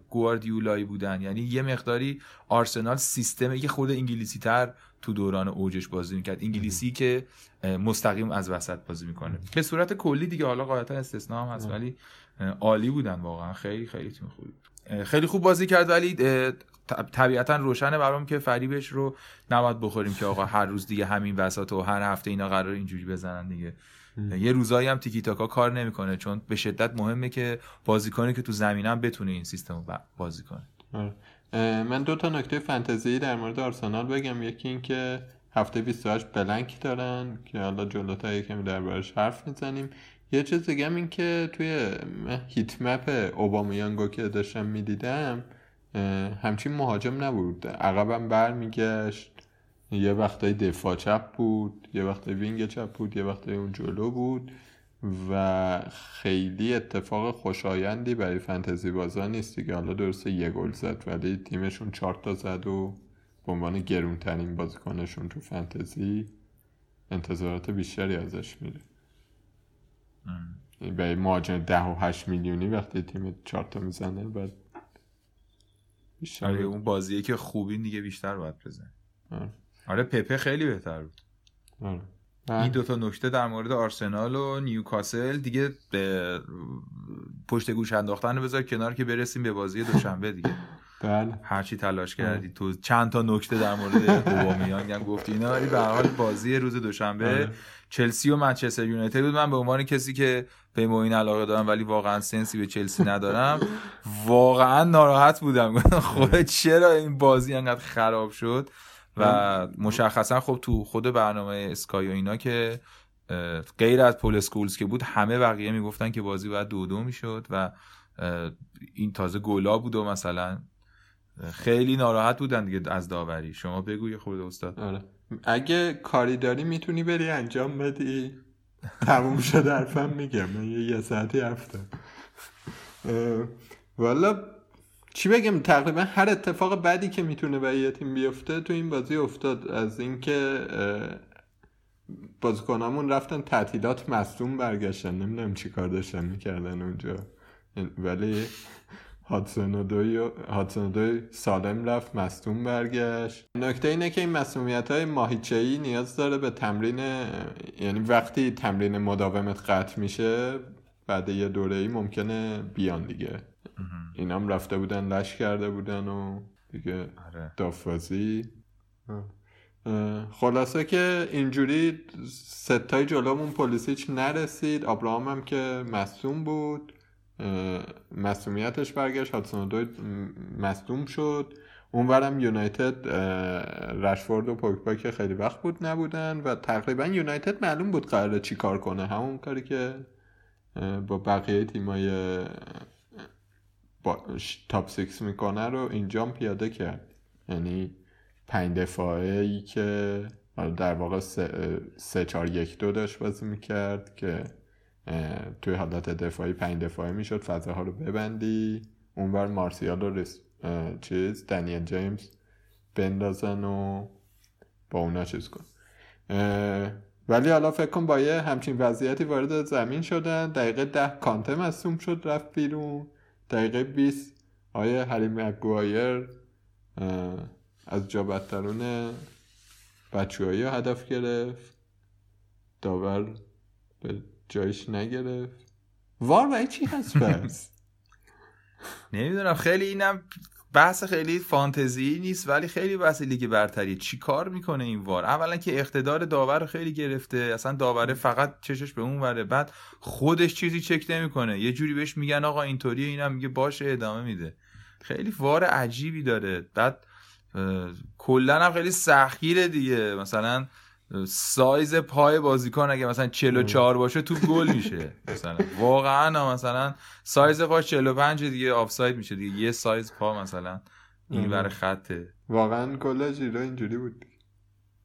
گواردیولایی بودن، یعنی یه مقداری آرسنال سیستمی که خود انگلیسی تر تو دوران اوجش بازی میکرد، انگلیسی که مستقیم از وسط بازی میکنه به صورت کلی دیگه. حالا غالبا استثنا هم هست، ولی عالی بودن واقعا، خیلی خیلی تیم خوبی، خیلی خوب بازی کرد. ولی طبیعتا روشنه برام که فریبش رو نباید بخوریم که آقا هر روز دیگه همین وسط و هر هفته اینا قرار اینجوری بزنن دیگه. یه روزایی هم تیکی تاکا کار نمیکنه، چون به شدت مهمه که بازیکنی که تو زمینم بتونه این سیستم رو بازی کنه. من دو تا نکته فانتزی در مورد آرسنال بگم. یکی این که هفته 28 بلنک دارن که حالا جلوتر یکم دربارش حرف میزنیم. یه چیز دیگه این که توی هیت مپ اوبامیانگو که داشتم میدیدم همچین مهاجم نبود، عقبم برمیگشت، یه وقتای دفاع چپ بود، یه وقتای وینگ چپ بود، یه وقتای اون جلو بود و خیلی اتفاق خوشایندی برای فانتزی بازا نیست دیگه. حالا درسته یه گل زد ولی تیمشون 4 تا زد و به عنوان گرونترین بازیکنشون تو فانتزی انتظارات بیشتری ازش میره. برای مهاجم 10 و 8 میلیونی وقتی تیم 4 تا میزنه بعد بیشتر اون بازیه که خوبی دیگه بیشتر باید بزنه. آره پپه خیلی بهتر بود. این دوتا نکته در مورد آرسنال و نیوکاسل دیگه پشت گوش انداختن بذار کنار که برسیم به بازی دوشنبه دیگه. بله هرچی تلاش کردی تو چند تا نکته در مورد اوبامیانگ هم گفتی اینا، ولی به هر حال بازی روز دوشنبه چلسی و منچستر یونایتد بود. من به عنوان کسی که به موین علاقه دارم ولی واقعا سنسی به چلسی ندارم واقعا ناراحت بودم خب چرا این بازی انقدر خراب شد و مشخصا خب تو خود برنامه اسکای و اینا که غیر از پول اسکولز که بود همه بقیه میگفتن که بازی باید 2-2 میشد و این تازه گلا بود و مثلا خیلی ناراحت بودن دیگه از داوری. شما بگوی خود استاد. آره. اگه کاری داری میتونی بری انجام بدی. تموم شد حرفم میگم. من یه ساعتی رفتم. والا چی بگم، تقریبا هر اتفاق بعدی که میتونه برای یه تیم بیفته تو این بازی افتاد. از اینکه بازیکنامون رفتن تعطیلات مصدوم برگشتن، نمیدونم چی کار داشتن میکردن اونجا، ولی هاتسون ادوی سالم رفت مصدوم برگشت. نکته اینه که این مصدومیت‌های ماهیچه‌ای نیاز داره به تمرین، یعنی وقتی تمرین مداومت قطع میشه بعد یه دوره‌ای ممکنه بیان دیگه. اینام رفته بودن لش کرده بودن و دیگه دافوازی. خلاصه که اینجوری ستای جلومون پولیسیچ نرسید، آبراهام هم که مصدوم بود مصدومیتش برگشت، هاتسون دوی مصدوم شد. اونورم یونایتد رشفورد و پوگبا که خیلی وقت بود نبودن و تقریبا یونایتد معلوم بود قراره چی کار کنه، همون کاری که با بقیه تیمای تاپ 6 میکنه رو اینجا پیاده کرد. یعنی 5 دفاعی که در واقع 3-4-1-2 داشت بازی میکرد که توی حالت دفاعی 5 دفاعی میشد، فضاها رو ببندی، اونور مارسیال رو دنیل جیمز بندازن و با اونا چیز کن. ولی حالا فکر کن با یه همچین وضعیتی وارد زمین شدن. دقیقه 10 کانته مصدوم شد رفت بیرون. دقیقه 20 آیه هری مگوایر از جا بدترون بچه‌هایی رو هدف گرفت، داور به جایش نگرفت. وار برای چی هست بس؟ نمیدونم. خیلی اینم بحث خیلی فانتزی نیست ولی خیلی بحث لیگ برتری. چی کار میکنه این وار؟ اولا که اقتدار داور رو خیلی گرفته، اصلا داوره فقط چشش به اون وره، بعد خودش چیزی چک نمیکنه، یه جوری بهش میگن آقا اینطوریه، اینم میگه باشه ادامه میده. خیلی وار عجیبی داره. بعد کلا هم خیلی سختگیره دیگه، مثلا سایز پای بازیکن اگه مثلا 44 باشه تو گل میشه، مثلا واقعا مثلا سایز پاش 45 دیگه آفساید میشه دیگه، یه سایز پا مثلا این ور خطه. واقعا گل ژیرو اینجوری بود.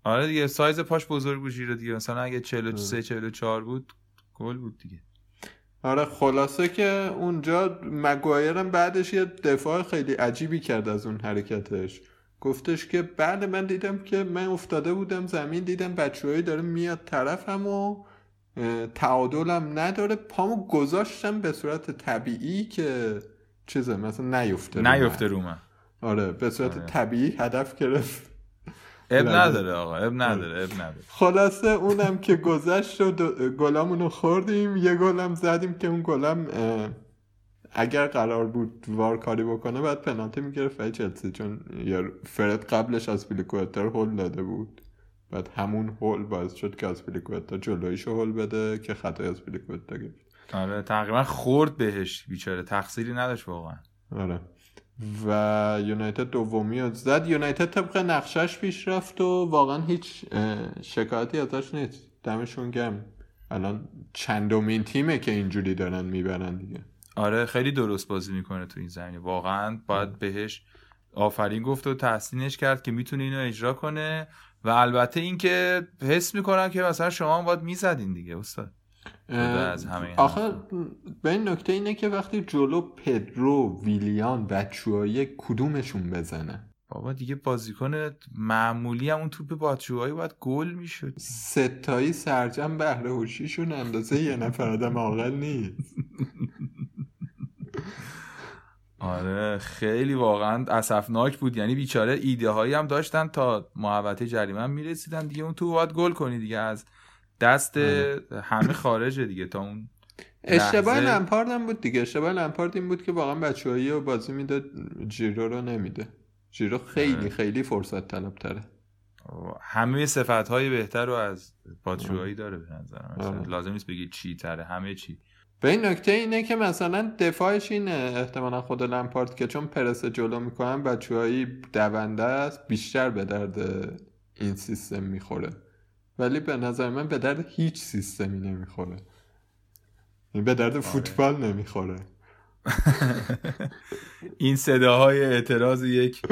آره دیگه سایز پاش بزرگ بود ژیرو دیگه، مثلا اگه 43 44 بود گل بود دیگه. آره خلاصه که اونجا مگوایرم بعدش یه دفاع خیلی عجیبی کرد از اون حرکتش، گفتش که بعد من دیدم که من افتاده بودم زمین، دیدم بچه‌هایی داره میاد طرفم و تعادلم نداره، پامو گذاشتم به صورت طبیعی که چیزه مثلا نیفته رو من. آره به صورت طبیعی هدف گرفت. اب نداره. خلاصه اونم که گذشت و گلامونو خوردیم. یه گلم زدیم که اون گلم اگر قرار بود وار کاری بکنه بعد پنالتی میگرفت ولی چلسی چون فرد قبلش آسپیلیکوئتا هول داده بود، بعد همون هول باعث شد که آسپیلیکوئتا جلویشو هول بده که خطای آسپیلیکوئتا گرفت. آره تقریبا خورد بهش، بیچاره تقصیری نداشت واقعا. آره و یونایتد دومی رو زد. یونایتد طبق نقشش پیش رفت و واقعا هیچ شکایتی ازش نیست، دمشون گرم. الان چندمین تیمه که اینجوری دارن میبرن دیگه. آره خیلی درست بازی میکنه تو این زمینه، واقعا باید بهش آفرین گفت و تحسینش کرد که میتونه اینو اجرا کنه. و البته اینکه حس میکنم که مثلا شما هم باید میزدین دیگه استاد. آخه به این نکته اینه که وقتی جلو پدرو، ویلیان، بچوایی کدومشون بزنه بابا دیگه، بازیکن معمولی هم اون توپ بچوایی باید گل میشد. ستایی سرجم بهره هوشیشون اندازه یه نفر آدم عاقل نیست. آره خیلی واقعا اسفناک بود، یعنی بیچاره ایده هایی هم داشتن تا محوطه جریمه میرسیدن دیگه، اون توپ باید گل کنی دیگه، از دست همه خارجه دیگه. تا اون اشتباه لمپارد هم بود دیگه، اشتباه لمپارد این بود که واقعا بچه‌هایی رو بازی میده، جیرو رو نمیده. جیرو خیلی خیلی فرصت طلب تره، همه صفت‌های بهتر رو از بچه‌هایی داره به نظرم، لازم نیست بگی چی تره، همه چی. به این نکته اینه که مثلا دفاعش اینه احتمالا خود لمپارد که چون پرس جلو میکنن بچه‌هایی دونده است، بیشتر به درد این سیستم میخوره، ولی به نظر من به درد هیچ سیستمی نمیخوره، به درد آره. فوتبال نمیخوره. این صداهای اعتراض یک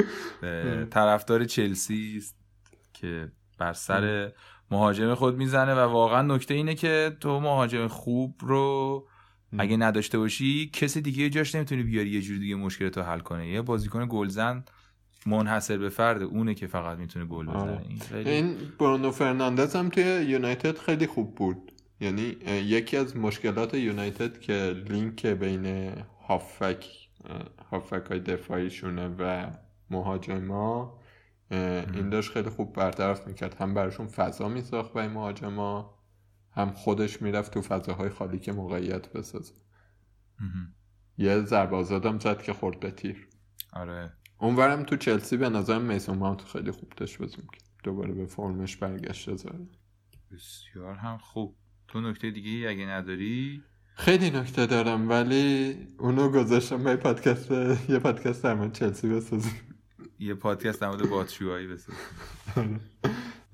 طرفدار چلسی است که بر سر مهاجم خود میزنه. و واقعا نکته اینه که تو مهاجم خوب رو اگه نداشته باشی کسی دیگه جاش نمیتونی بیاری یه جور دیگه مشکل تو حل کنه. یه بازیکن گلزن منحصر به فرد اونه که فقط میتونه گل بزنه. این برونو فرناندز هم توی یونایتد خیلی خوب بود، یعنی یکی از مشکلات یونایتد که لینک بین هافک های دفاعیشونه و مهاجما این داشت خیلی خوب برطرف میکرد، هم براشون فضا میساخت برای مهاجما، هم خودش میرفت تو فضاهای خالی که موقعیت بسازه. یه ضربه آزاد هم زد که خورد به تیر. آره اونورم تو چلسی به نظرم میسون ماونت خیلی خوب داشت بازی می‌کرد، دوباره به فرمش برگشته زاره. بسیار هم خوب. تو نکته دیگه اگه نداری؟ خیلی نکته دارم ولی اونو گذاشتم برای پادکست، یه پادکست در مورد چلسی بسازیم، یه پادکست در مورد باتشوایی بسازیم.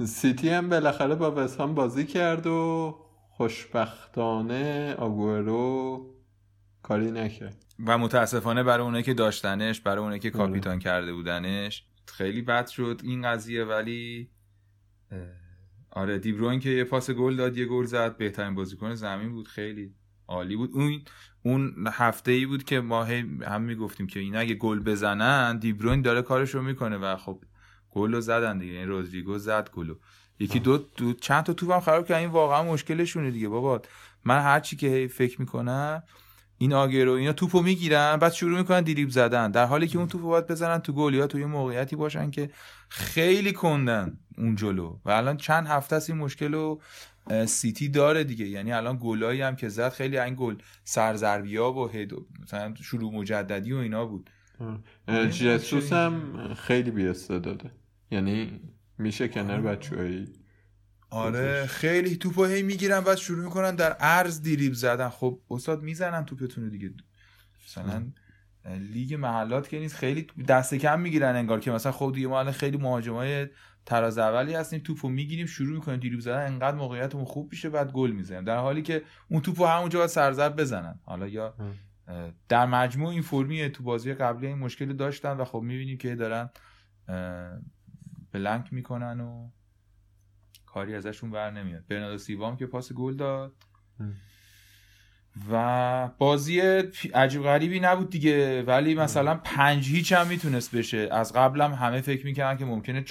سیتی هم بالاخره با وست هم بازی کرد و خوشبختانه آگورو کاری نکرد و متاسفانه برای اونایی که داشتنش، برای اونایی که کاپیتان کرده بودنش خیلی بد شد این قضیه. ولی آره دیبروین که یه پاس گل داد، یه گل زد، بهترین بازیکن زمین بود، خیلی عالی بود. اون هفته‌ای بود که ما هم میگفتیم که اینا اگه گل بزنن دیبروین داره کارشو میکنه و خب گلو زدن دیگه، این رودریگو زد گلو، یکی دو چند تا توپم خراب کردن. این واقعا مشکلشونه دیگه بابا. من هر چی که فکر میکنم این آگرو اینا توپو میگیرن بعد شروع میکنن دریبل زدن، در حالی که اون توپو باید بزنن تو گل یا تو یه موقعیتی باشن که خیلی کندن اون جلو. و الان چند هفته است این مشکل رو سیتی داره دیگه، یعنی الان گلایی هم که زد خیلی این گل سرزربیا و مثلا شروع مجددی و اینا بود. جیسوس هم خیلی بی استعداده، یعنی میشه کنار بچه‌ای. آره خیلی توپو هی میگیرن بعد شروع میکنن در عرض دریبل زدن. خب استاد میزنن توپتونو دیگه، مثلا لیگ محلات که نیست، خیلی دست کم میگیرن انگار که مثلا خب دیگه ما الان خیلی مهاجمای تراز اولی هستیم، توپو میگیریم شروع میکنیم دریبل زدن، انقدر موقعیتمون خوب میشه بعد گل میزنیم، در حالی که اون توپو همونجا باید سرزد بزنن. حالا یا در مجموع این فرمیه تو بازی قبلی این مشکل داشتن و خب میبینیم که دارن بلنک میکنن و کاری ازشون بر نمیاد. برناردو سیلوا که پاس گل داد و بازی عجیب غریبی نبود دیگه، ولی مثلا 5-0 هم میتونست بشه. از قبلم همه فکر میکردن که ممکنه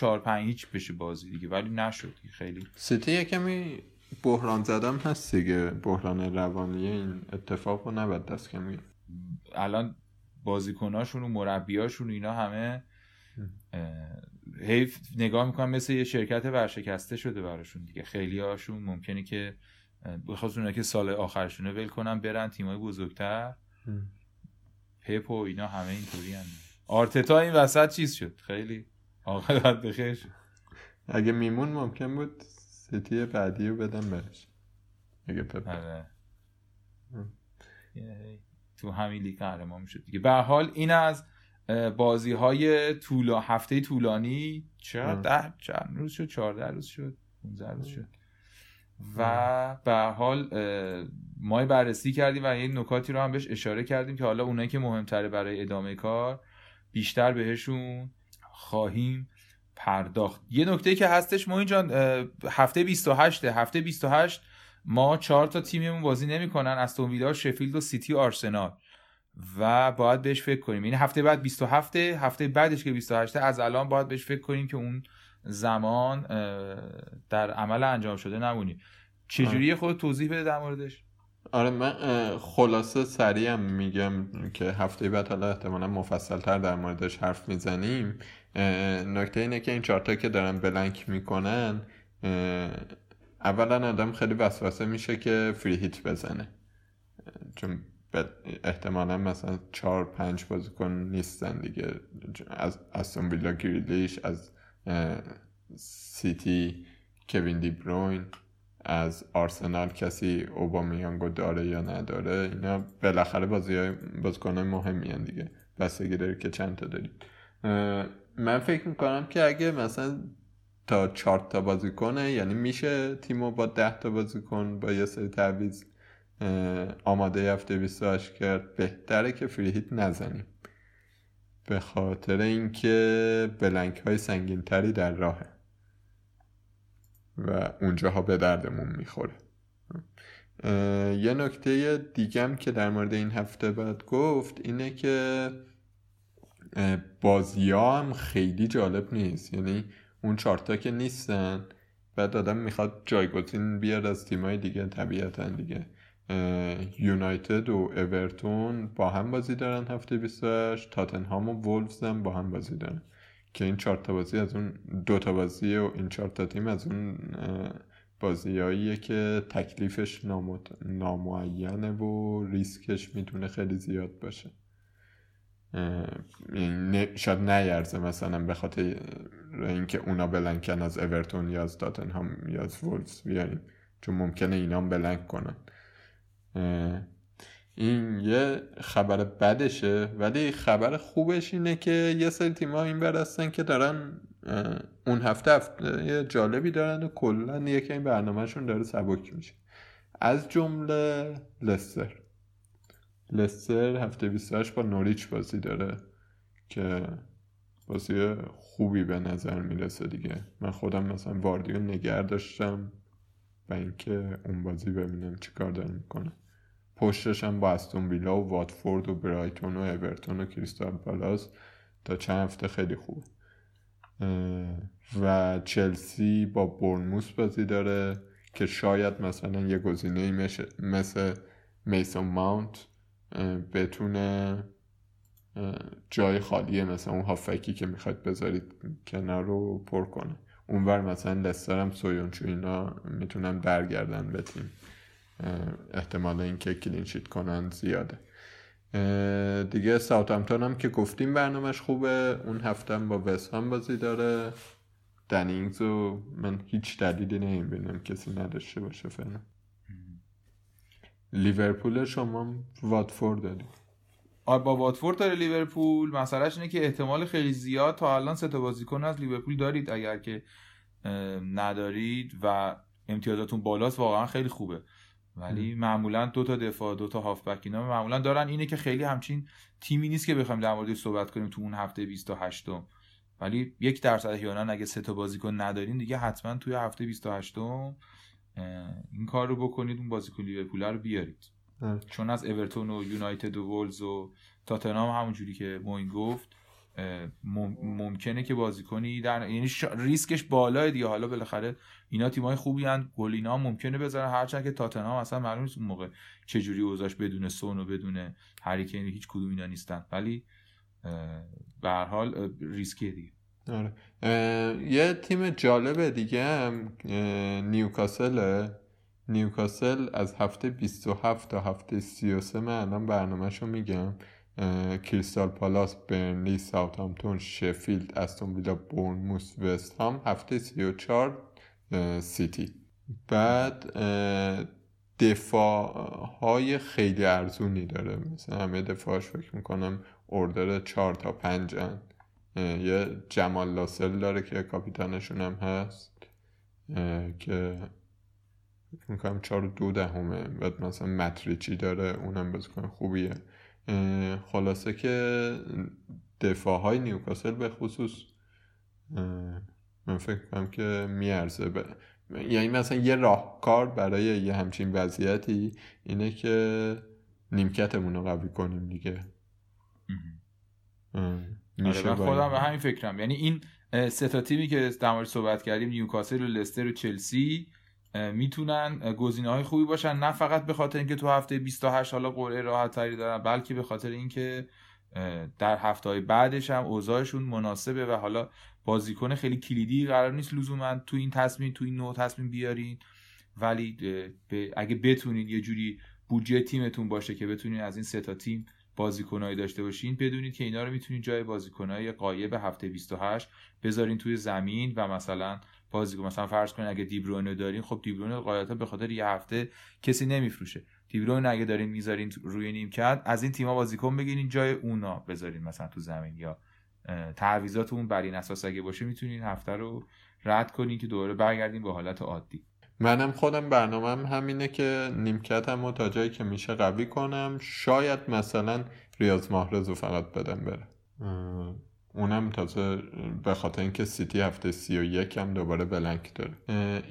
4-5-0 بشه بازی دیگه، ولی نشد دیگه. خیلی سیتی یکمی بحران زدم هست دیگه، بحران روانی. این اتفاقو نباید دست کم گرفت. الان بازیکناشون و مربیاشون و اینا همه حیف نگاه میکنم مثل یه شرکت ورشکسته شده براشون دیگه. خیلی هاشون ممکنه که بخواستونه که سال آخرشونه ول کنن برن تیمای بزرگتر پپ و اینا همه اینطوری ان. آرتتا این وسط چیز شد، خیلی عاقبت به خیر شد. اگه میمون ممکن بود سیتی بعدی رو بدم برش. اگه پپ تو همین لیگ قهرمان میشد دیگه. به هر حال این از بازی‌های هفته طولانی چند روز شد، 14 روز شد، 15 روز شد و به هر حال ما بررسی کردیم و یه نکاتی رو هم بهش اشاره کردیم که حالا اونایی که مهمتره برای ادامه کار بیشتر بهشون خواهیم پرداخت. یه نکته که هستش، ما اینجا هفته 28 ما 4 تیممون بازی نمی‌کنن، استون ویلا، شفیلد و سیتی، آرسنال و باید بهش فکر کنیم. یعنی هفته بعد 27، هفته بعدش که 28، از الان باید بهش فکر کنیم که اون زمان در عمل انجام شده نمونیم. چجوری خود توضیح بده در موردش؟ آره، من خلاصه سریع میگم که هفته بعد حالا احتمالا مفصل‌تر در موردش حرف میزنیم. نکته اینه که این 4 که دارن بلنک میکنن، اولا آدم خیلی وسوسه میشه که فری هیت بزنه، چون احتمالا مثلا 4-5 بازیکن نیستن دیگه، از استون ویلا گریلیش، از سیتی کوین دی بروین، از آرسنال کسی اوبامیانگو داره یا نداره. اینا بالاخره بازیکن‌های مهمی هستن دیگه، بستگی داره که چند تا دارید. من فکر میکنم که اگه مثلا تا 4 بازیکنه، یعنی میشه تیمو با 10 بازیکن با یه سری تعویض آماده هفته 28 کرد. بهتره که فری هیت نزنیم به خاطر اینکه بلنک های سنگین تری در راهه و اونجاها به دردمون میخوره. یه نکته دیگم که در مورد این هفته بعد گفت اینه که بازی ها هم خیلی جالب نیست، یعنی اون 4 که نیستن بعد آدم میخواد جایگزین بیاد از تیمای دیگه. طبیعتا دیگه یونایتد و اورتون با هم بازی دارن هفته 28، تاتنهام و وولفز هم با هم بازی دارن که این 4 بازی از اون 2 بازی و این 4 تیم از اون بازیاییه که تکلیفش نامعینه و ریسکش میتونه خیلی زیاد باشه، شاید نیرزه مثلا به خاطر اینکه اونا بلنکن از اورتون یا از تاتنهام یا از وولفز بیاریم، چون ممکنه اینا هم بلنک کنن. این یه خبر بدشه، ولی خبر خوبش اینه که یه سری تیم‌ها این برستن که دارن اون هفته یه جالبی دارن و کلن یکی این برنامهشون داره سبک میشه، از جمله لستر هفته 28 با نوریچ بازی داره که بازی خوبی به نظر میرسه دیگه. من خودم مثلا واردیو نگر داشتم و اینکه اون بازی ببینم چی کار داره میکنه. پشتش هم با استون ویلا و واتفورد و برایتون و اورتون و کریستال پالاس تا چند هفته خیلی خوبه. و چلسی با بورنموث بازی داره که شاید مثلا یه گزینه‌ای مثل میسون ماونت بتونه جای خالیه مثلا اون هافکی که میخواید بذارید کنار رو پر کنه. اونور مثلا لسترم سویونچو اینا میتونم برگردن به تیم، احتمال اینکه کلین شیت کنن زیاده دیگه. ساوتهمپتون هم که گفتیم برنامهش خوبه، اون هفته هم با وست هم بازی داره. دنینگز و من هیچ دلیلی نمیبینم کسی نداشته باشه فعلا. لیورپول شما واتفورد داری؟ با واتفورد داره لیورپول. مسئلهش اینه که احتمال خیلی زیاد تا الان 3 بازیکن از لیورپول دارید، اگر که ندارید و امتیازاتون بالاست واقعا خیلی خوبه، ولی معمولا 2 دفاع 2 هافبک اینا معمولا دارن. اینه که خیلی همچین تیمی نیست که بخوایم در موردش صحبت کنیم تو اون هفته 28، ولی 1% احیانا اگه 3 بازیکن ندارین دیگه حتما توی هفته 28 این کار رو بکنید، اون بازیکن لیورپول رو بیارید. چون از اورتون و یونایتد و وولز و تاتنهام همونجوری که موین گفت ممکنه که بازیکنی در یعنی ریسکش بالاه دیگه. حالا بالاخره اینا تیمای خوبی ان، گل اینا ممکنه بزنن، هرچند که تاتنهام اصلا معلوم نیست اون موقع چه جوری اوضاعش بدون سون و بدون هری کین هیچ کدوم اینا نیستن، ولی به هر حال ریسکیه دیگه. آره. یه تیم جالب دیگه هم نیوکاسل از هفته 27 تا هفته 33 من الان برنامه‌شو میگم. کریستال پالاس، برنلی، ساوثهامپتون، شفیلد، استون ویلا، بورنموث، وست هم، هفته 34 سیتی. بعد دفاع‌های خیلی ارزونی داره، مثلا همه دفاعش فکر میکنم اردر 4 تا 5 هن. یه جمال لاسل داره که کاپیتانشون هم هست که فکر میکنم 4.2 بعد مثلا متریچی داره، اونم بازیکن خوبیه. خلاصه که دفاع‌های نیوکاسل به خصوص من فکر میکنم که میارزه به، یعنی مثلا یه راهکار برای یه همچین وضعیتی اینه که نیمکتمون رو قوی کنیم دیگه. من خودم به همین فکرم، یعنی این سه تا تیمی که در مورد صحبت کردیم، نیوکاسل و لستر و چلسی، میتونن گزینه‌های خوبی باشن، نه فقط به خاطر اینکه تو هفته 28 حالا قرعه راحت‌تری دارن، بلکه به خاطر اینکه در هفته‌های بعدش هم اوضاعشون مناسبه و حالا بازیکن خیلی کلیدی قرار نیست لزوما تو این تصمیم، تو این نوع تصمیم بیارین، ولی اگه بتونید یه جوری بودجه تیمتون باشه که بتونید از این سه تا تیم بازیکنایی داشته باشین، بدونید که اینا رو میتونید جای بازیکنای غایب هفته 28 بذارین توی زمین و مثلا بازیکن، مثلا فرض کنین اگه دیبرونه دارین، خب دیبرونه غالبا به خاطر یه هفته کسی نمیفروشه، دیبرونه اگه دارین میذارین روی نیمکت، از این تیم‌ها بازیکن بگیرین جای اونا بذارین مثلا تو زمین، یا تعویضاتون بر این اساس اگه باشه میتونین هفته رو رد کنین که دوباره برگردین به حالت عادی. منم خودم برنامه‌ام همینه که نیمکتمو تا جایی که میشه قوی کنم، شاید مثلا ریاض محرزو فقط بدم بره، اونم تازه به خاطر اینکه سیتی هفته 31 هم دوباره بلنک داره.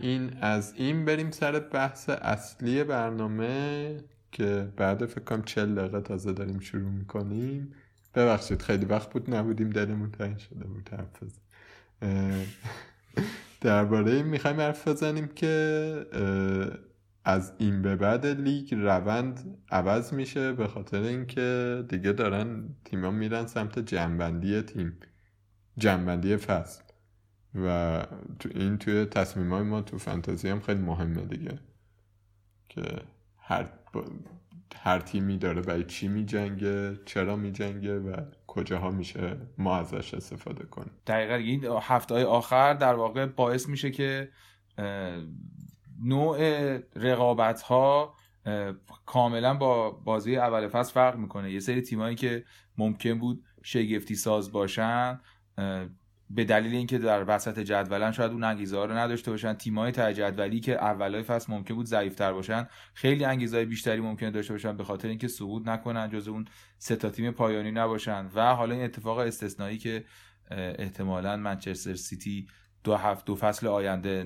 این از این، بریم سر بحث اصلی برنامه که بعد فکر کنم 40 دقیقه تازه داریم شروع میکنیم. ببخشید خیلی وقت بود نبودیم، دلمون تنگ شده بود حرف بزنیم. درباره این میخوایم حرف بزنیم که از این به بعد لیگ روند عوض میشه، به خاطر اینکه دیگه دارن تیما میرن سمت جنبندی تیم، جنبندی فصل، و این توی تصمیم های ما تو فانتزی هم خیلی مهمه دیگه، که هر تیمی داره برای چی میجنگه، چرا میجنگه و کجاها میشه ما ازش استفاده کنیم. دقیقاً این هفته‌های آخر در واقع باعث میشه که نوع رقابت‌ها کاملا با بازی اول فصل فرق میکنه. یه سری تیمایی که ممکن بود شگفتی ساز باشن به دلیل اینکه در وسط جدولن، شاید اون انگیزه‌ها رو نداشته باشن. تیمای ته جدولی که اولای فصل ممکن بود ضعیف‌تر باشن، خیلی انگیزه‌های بیشتری ممکنه داشته باشن به خاطر اینکه سقوط نکنن، جز اون سه تا تیم پایانی نباشن. و حالا این اتفاق استثنایی که احتمالاً منچستر سیتی دو فصل آینده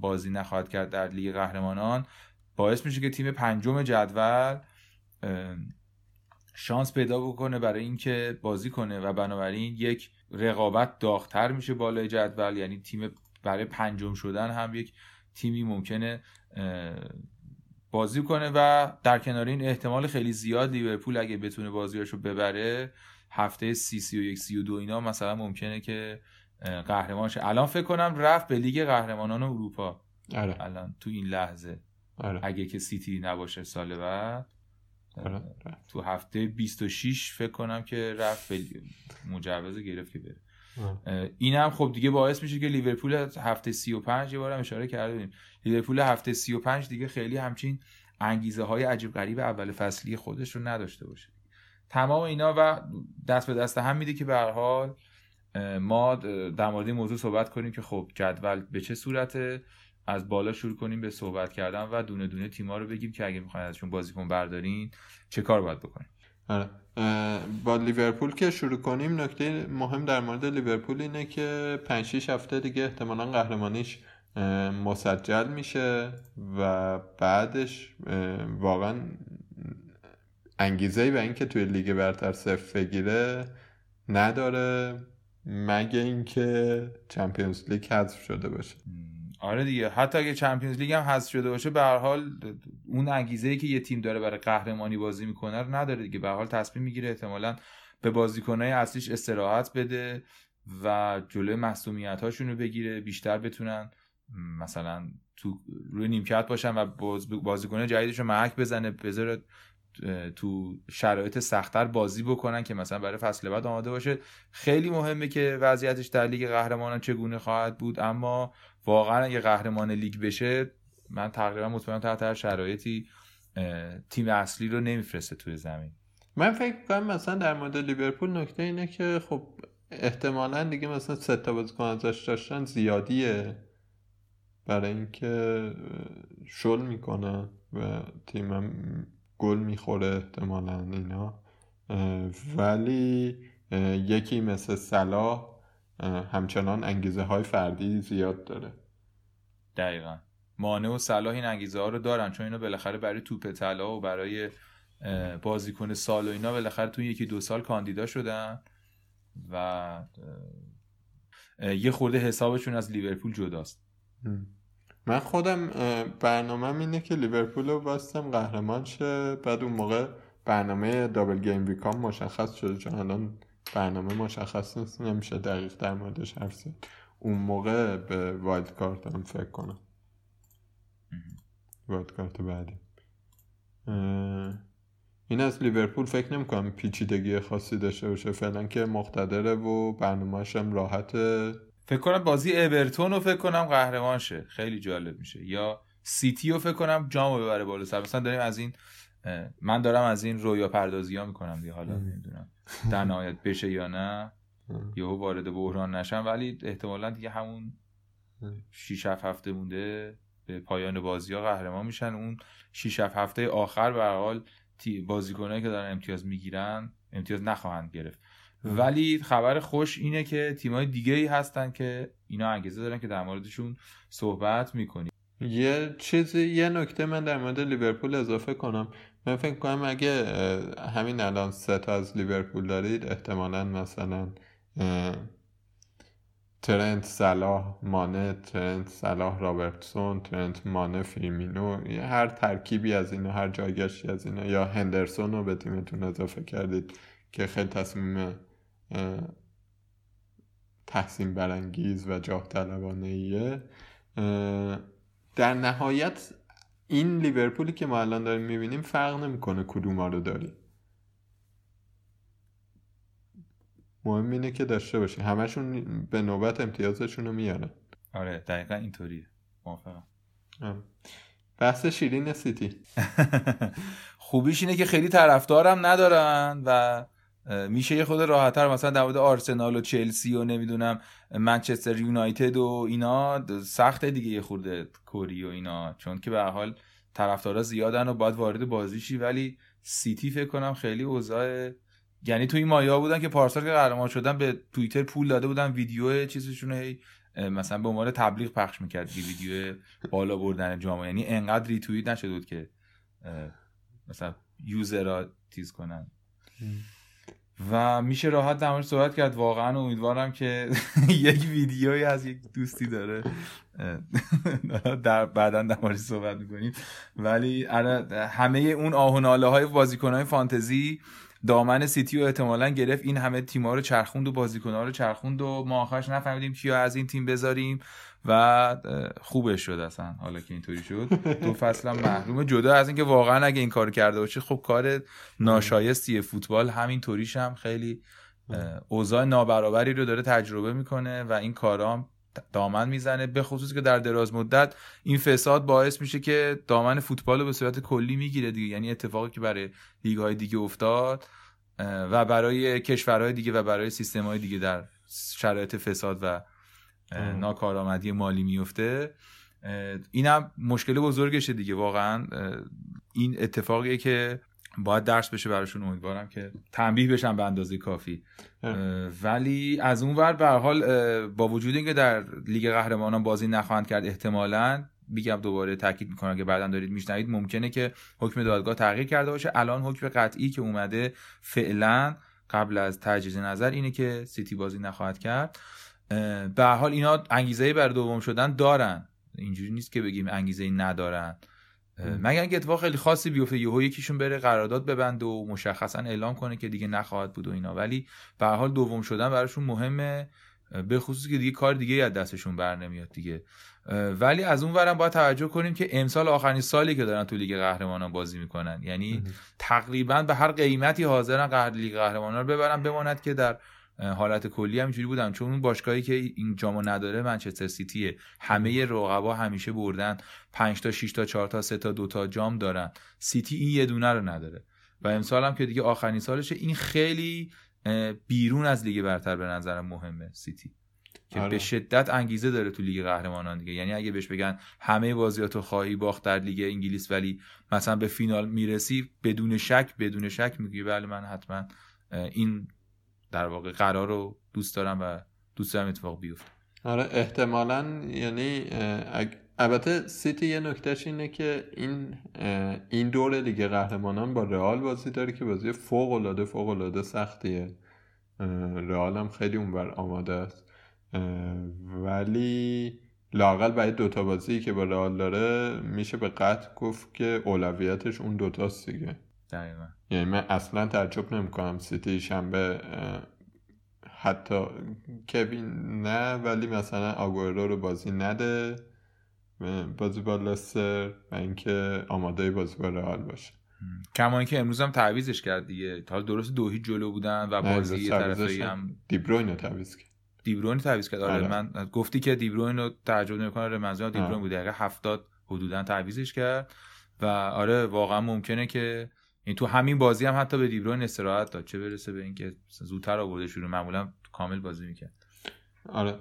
بازی نخواهد کرد در لیگ قهرمانان، باعث میشه که تیم 5م جدول شانس پیدا بکنه برای اینکه بازی کنه و بنابراین یک رقابت داغ‌تر میشه بالای جدول. یعنی تیم برای 5م شدن هم یک تیمی ممکنه بازی کنه و در کنار این احتمال خیلی زیاد لیورپول اگه بتونه بازیاشو ببره هفته 31-32 اینا مثلا ممکنه که قهرمانش الان فکر کنم رفت به لیگ قهرمانان اروپا. آره. الان تو این لحظه. آره. اگه که سیتی نباشه سال بعد. آره. تو هفته 26 فکر کنم که رفت به مجوز گرفت که بره. آره. این هم خب دیگه باعث میشه که لیورپول هفته 35، یه بارم اشاره کردیم، لیورپول هفته 35 دیگه خیلی همچین انگیزه های عجیب غریب اول فصلی خودش رو نداشته باشه. تمام اینا و دست به دست هم میده که به هر حال ما در مورد این موضوع صحبت کنیم که خب جدول به چه صورته، از بالا شروع کنیم به صحبت کردن و دونه دونه تیم‌ها رو بگیم که اگه می‌خواید ازشون بازیکن بردارین چه کار باید بکنین. آره، با لیورپول که شروع کنیم، نکته مهم در مورد لیورپول اینه که 5-6 هفته دیگه احتمالاً قهرمانیش مسجل میشه و بعدش واقعاً انگیزه‌ای و اینکه توی لیگ برتر صفر بگیره نداره، مگه اینکه چمپیونز لیگ حذف شده باشه. آره دیگه، حتی اگه چمپیونز لیگ هم حذف شده باشه به هر حال اون انگیزه‌ای که یه تیم داره برای قهرمانی بازی میکنه رو نداره دیگه. به هر حال تصمیم میگیره احتمالاً به بازیکن‌های اصلیش استراحت بده و جلوی محسومیت‌هاشون رو بگیره، بیشتر بتونن مثلا تو روی نیمکت باشن و بازیکن‌های جدیدش رو محک بزنه، بذاره تو شرایط سخت‌تر بازی بکنن که مثلا برای فصل بعد آماده باشه. خیلی مهمه که وضعیتش در لیگ قهرمانان چگونه خواهد بود، اما واقعا اگه قهرمان لیگ بشه من تقریبا مطمئنم تحت هر شرایطی تیم اصلی رو نمیفرسته توی زمین. من فکر می‌کنم مثلا در مورد لیورپول نکته اینه که خب احتمالاً دیگه مثلا 3 تا بازیکن ازش داشتن زیادیه برای اینکه شل میکنه و تیمم گل میخوره احتمالاً اینا، ولی یکی مثل صلاح همچنان انگیزه های فردی زیاد داره. دقیقاً مانه و صلاح این انگیزه ها رو دارن، چون اینا بالاخره برای توپ طلا و برای بازیکن سال و اینا بالاخره تو 1-2 سال کاندیدا شدن و یه خورده حسابشون از لیورپول جداست. من خودم برنامه‌م اینه که لیورپول رو باستم قهرمان شه، بعد اون موقع برنامه دابل گیم ویکام مشخص شده، چون الان برنامه مشخص نیست نمیشه دقیق در موردش حرف زد. اون موقع به وایلد کارت هم فکر کنم، وایلد کارت بعدی. این از لیورپول فکر نمی‌کنم پیچیدگی خاصی داشته باشه فعلا که مقتدره و برنامه‌اش هم راحته. فکر کنم بازی اورتون رو فکر کنم قهرمان شه، خیلی جالب میشه، یا سیتی رو فکر کنم جام ببره بالا سر. مثلا داریم از این، من دارم از این رویا پردازی‌ها می‌کنم دیگه، حالا نمی‌دونم در نهایت بشه یا نه، یهو وارد بحران نشم، ولی احتمالاً دیگه همون 6-7 هفته مونده به پایان بازی‌ها قهرمان میشن. اون 6-7 هفته آخر به هر حال بازیکنایی که دارن امتیاز میگیرن امتیاز نخواهند گرفت. ولی خبر خوش اینه که تیمای دیگه‌ای هستن که اینا انگیزه دارن که در موردشون صحبت می‌کنیم. یه نکته من در مورد لیورپول اضافه کنم، من فکر کنم اگه همین الان 3 تا از لیورپول دارید احتمالاً مثلا ترنت، صلاح، مانه، ترنت، صلاح، رابرتسون، ترنت، مانه، فیرمینو، هر ترکیبی از اینا، هر جایگشتی از اینا، یا هندرسون رو به تیمتون اضافه کردید که خیلی تصمیم تحسین برانگیز و جاه طلبانه‌ایه. در نهایت این لیورپولی که ما الان داریم میبینیم فرق نمیکنه کدوما رو داری، مهم اینه که داشته باشی، همشون به نوبت امتیازشون رو میارن. آره دقیقا اینطوریه، موافقم. بحث شیرین سیتی خوبیش اینه که خیلی طرفدارم ندارن و میشه یه خود راحت‌تر مثلا در مورد آرسنال و چلسی و نمیدونم منچستر یونایتد و اینا سخته دیگه یه خورده کوری و اینا، چون که به هر حال طرفدارا زیادن و باید وارد بازی شی. ولی سیتی فکر کنم خیلی اوضاع، یعنی تو این مایا بودن که پارسال که قهرمان شدن به توییتر پول داده بودن ویدیو چیزشون هی مثلا به عنوان تبلیغ پخش می‌کرد ویدیو بالا بردن جام، یعنی انقدر ریتوییت نشده بود که مثلا یوزرها تیز کنن و میشه راحت در موردش صحبت کرد. واقعا امیدوارم که یک ویدیویی از یک دوستی داره بعدا در موردش صحبت میکنیم. ولی همه اون آه و ناله‌های بازیکن‌های فانتزی دامن سیتی رو احتمالاً گرفت، این همه تیم‌ها رو چرخوند و بازیکن‌ها رو چرخوند و ما آخرش نفهمیدیم کیا از این تیم بذاریم و خوبه شد اصلا حالا که اینطوری شد. 2 فصل هم محروم، جدا از اینکه واقعا اگه این کارو کرده باشه خب کار ناشایستیه، فوتبال همینطوریش هم خیلی اوضاع نابرابری رو داره تجربه میکنه و این کارام دامن میزنه، به خصوص که در دراز مدت این فساد باعث میشه که دامن فوتبال رو به صورت کلی میگیره دیگه، یعنی اتفاقی که برای لیگ های دیگه افتاد و برای کشورهای دیگه و برای سیستم های دیگه در شرایط فساد و ناکارآمدی مالی میفته، اینم مشکل بزرگشه دیگه. واقعا این اتفاقیه که باید درس بشه براشون، امیدوارم که تنبیه بشن به اندازه کافی. ولی از اون ور به هر حال با وجود اینکه در لیگ قهرمانان بازی نخواهند کرد احتمالاً، میگم دوباره تاکید میکنم که بعداً دارید میشنوید، ممکنه که حکم دادگاه تغییر کرده باشه. الان حکم قطعی که اومده فعلا قبل از تجدید نظر اینه که سیتی بازی نخواهد کرد. به هر حال اینا انگیزه برای دوم شدن دارن، اینجوری نیست که بگیم انگیزه ندارن، مگر اینکه اتفاق خیلی خاصی بیفته، یهو یکیشون بره قرارداد ببند و مشخصا اعلام کنه که دیگه نخواهد بود و اینا. ولی به هر حال دوم شدن براشون مهمه به خصوص که دیگه کار دیگه‌ای از دستشون برنمیاد دیگه. ولی از اون ورم باید توجه کنیم که امسال آخرین سالی که دارن تو لیگ قهرمانان بازی میکنن، یعنی تقریبا به هر قیمتی حاضرن لیگ قهرمانان رو ببرن، بماند که در حالت کلی هم اینجوری بودم، چون اون باشگاهی که این جامو نداره منچستر سیتیه، همه رقبا همیشه بردن، 5 تا 6 تا 4 تا 3 تا 2 تا جام دارن، سیتی این یه دونه رو نداره و امسال هم که دیگه آخرین سالشه، این خیلی بیرون از لیگ برتر به نظر مهمه سیتی که به شدت انگیزه داره تو لیگ قهرمانان دیگه. یعنی اگه بهش بگن همه بازیاتو خواهی باخت در لیگ انگلیس ولی مثلا به فینال میرسی، بدون شک میگه بله من حتما این در واقع قرار رو دوست دارم و دوست دارم اتفاق بیفته. آره احتمالاً، یعنی البته سیتی یه نکتهش اینه که این دوره لیگ قهرمانان با رئال بازی داره که بازی فوق‌العاده سختیه، رئال هم خیلی اونور آماده است، ولی لااقل باید دوتا بازی که با رئال داره میشه به قطع گفت که اولویتش اون دوتاست دیگه. دقیقا. یعنی من اصلا تعجب نمی‌کنم سیتی شنبه حتی کوین نه، ولی مثلا آگورو رو بازی نده، بازی با لستر و اینکه آماده بازی با رئال باشه. کما اینکه امروز هم تعویضش کرد دیگه، حالا درست 2-0 جلو بودن و بازی طرفی هم دیبروین تعویض کرد. آره من گفتی که دیبروین رو تعجب نمی‌کنه، رمزان دیبروین بود دقیقه 70 حدوداً تعویضش کرد و آره واقعا ممکنه که این تو همین بازی هم حتی به دیبروین استراحت داد، چه برسه به این که زودتر آورده شروع، معمولا کامل بازی میکرد. آره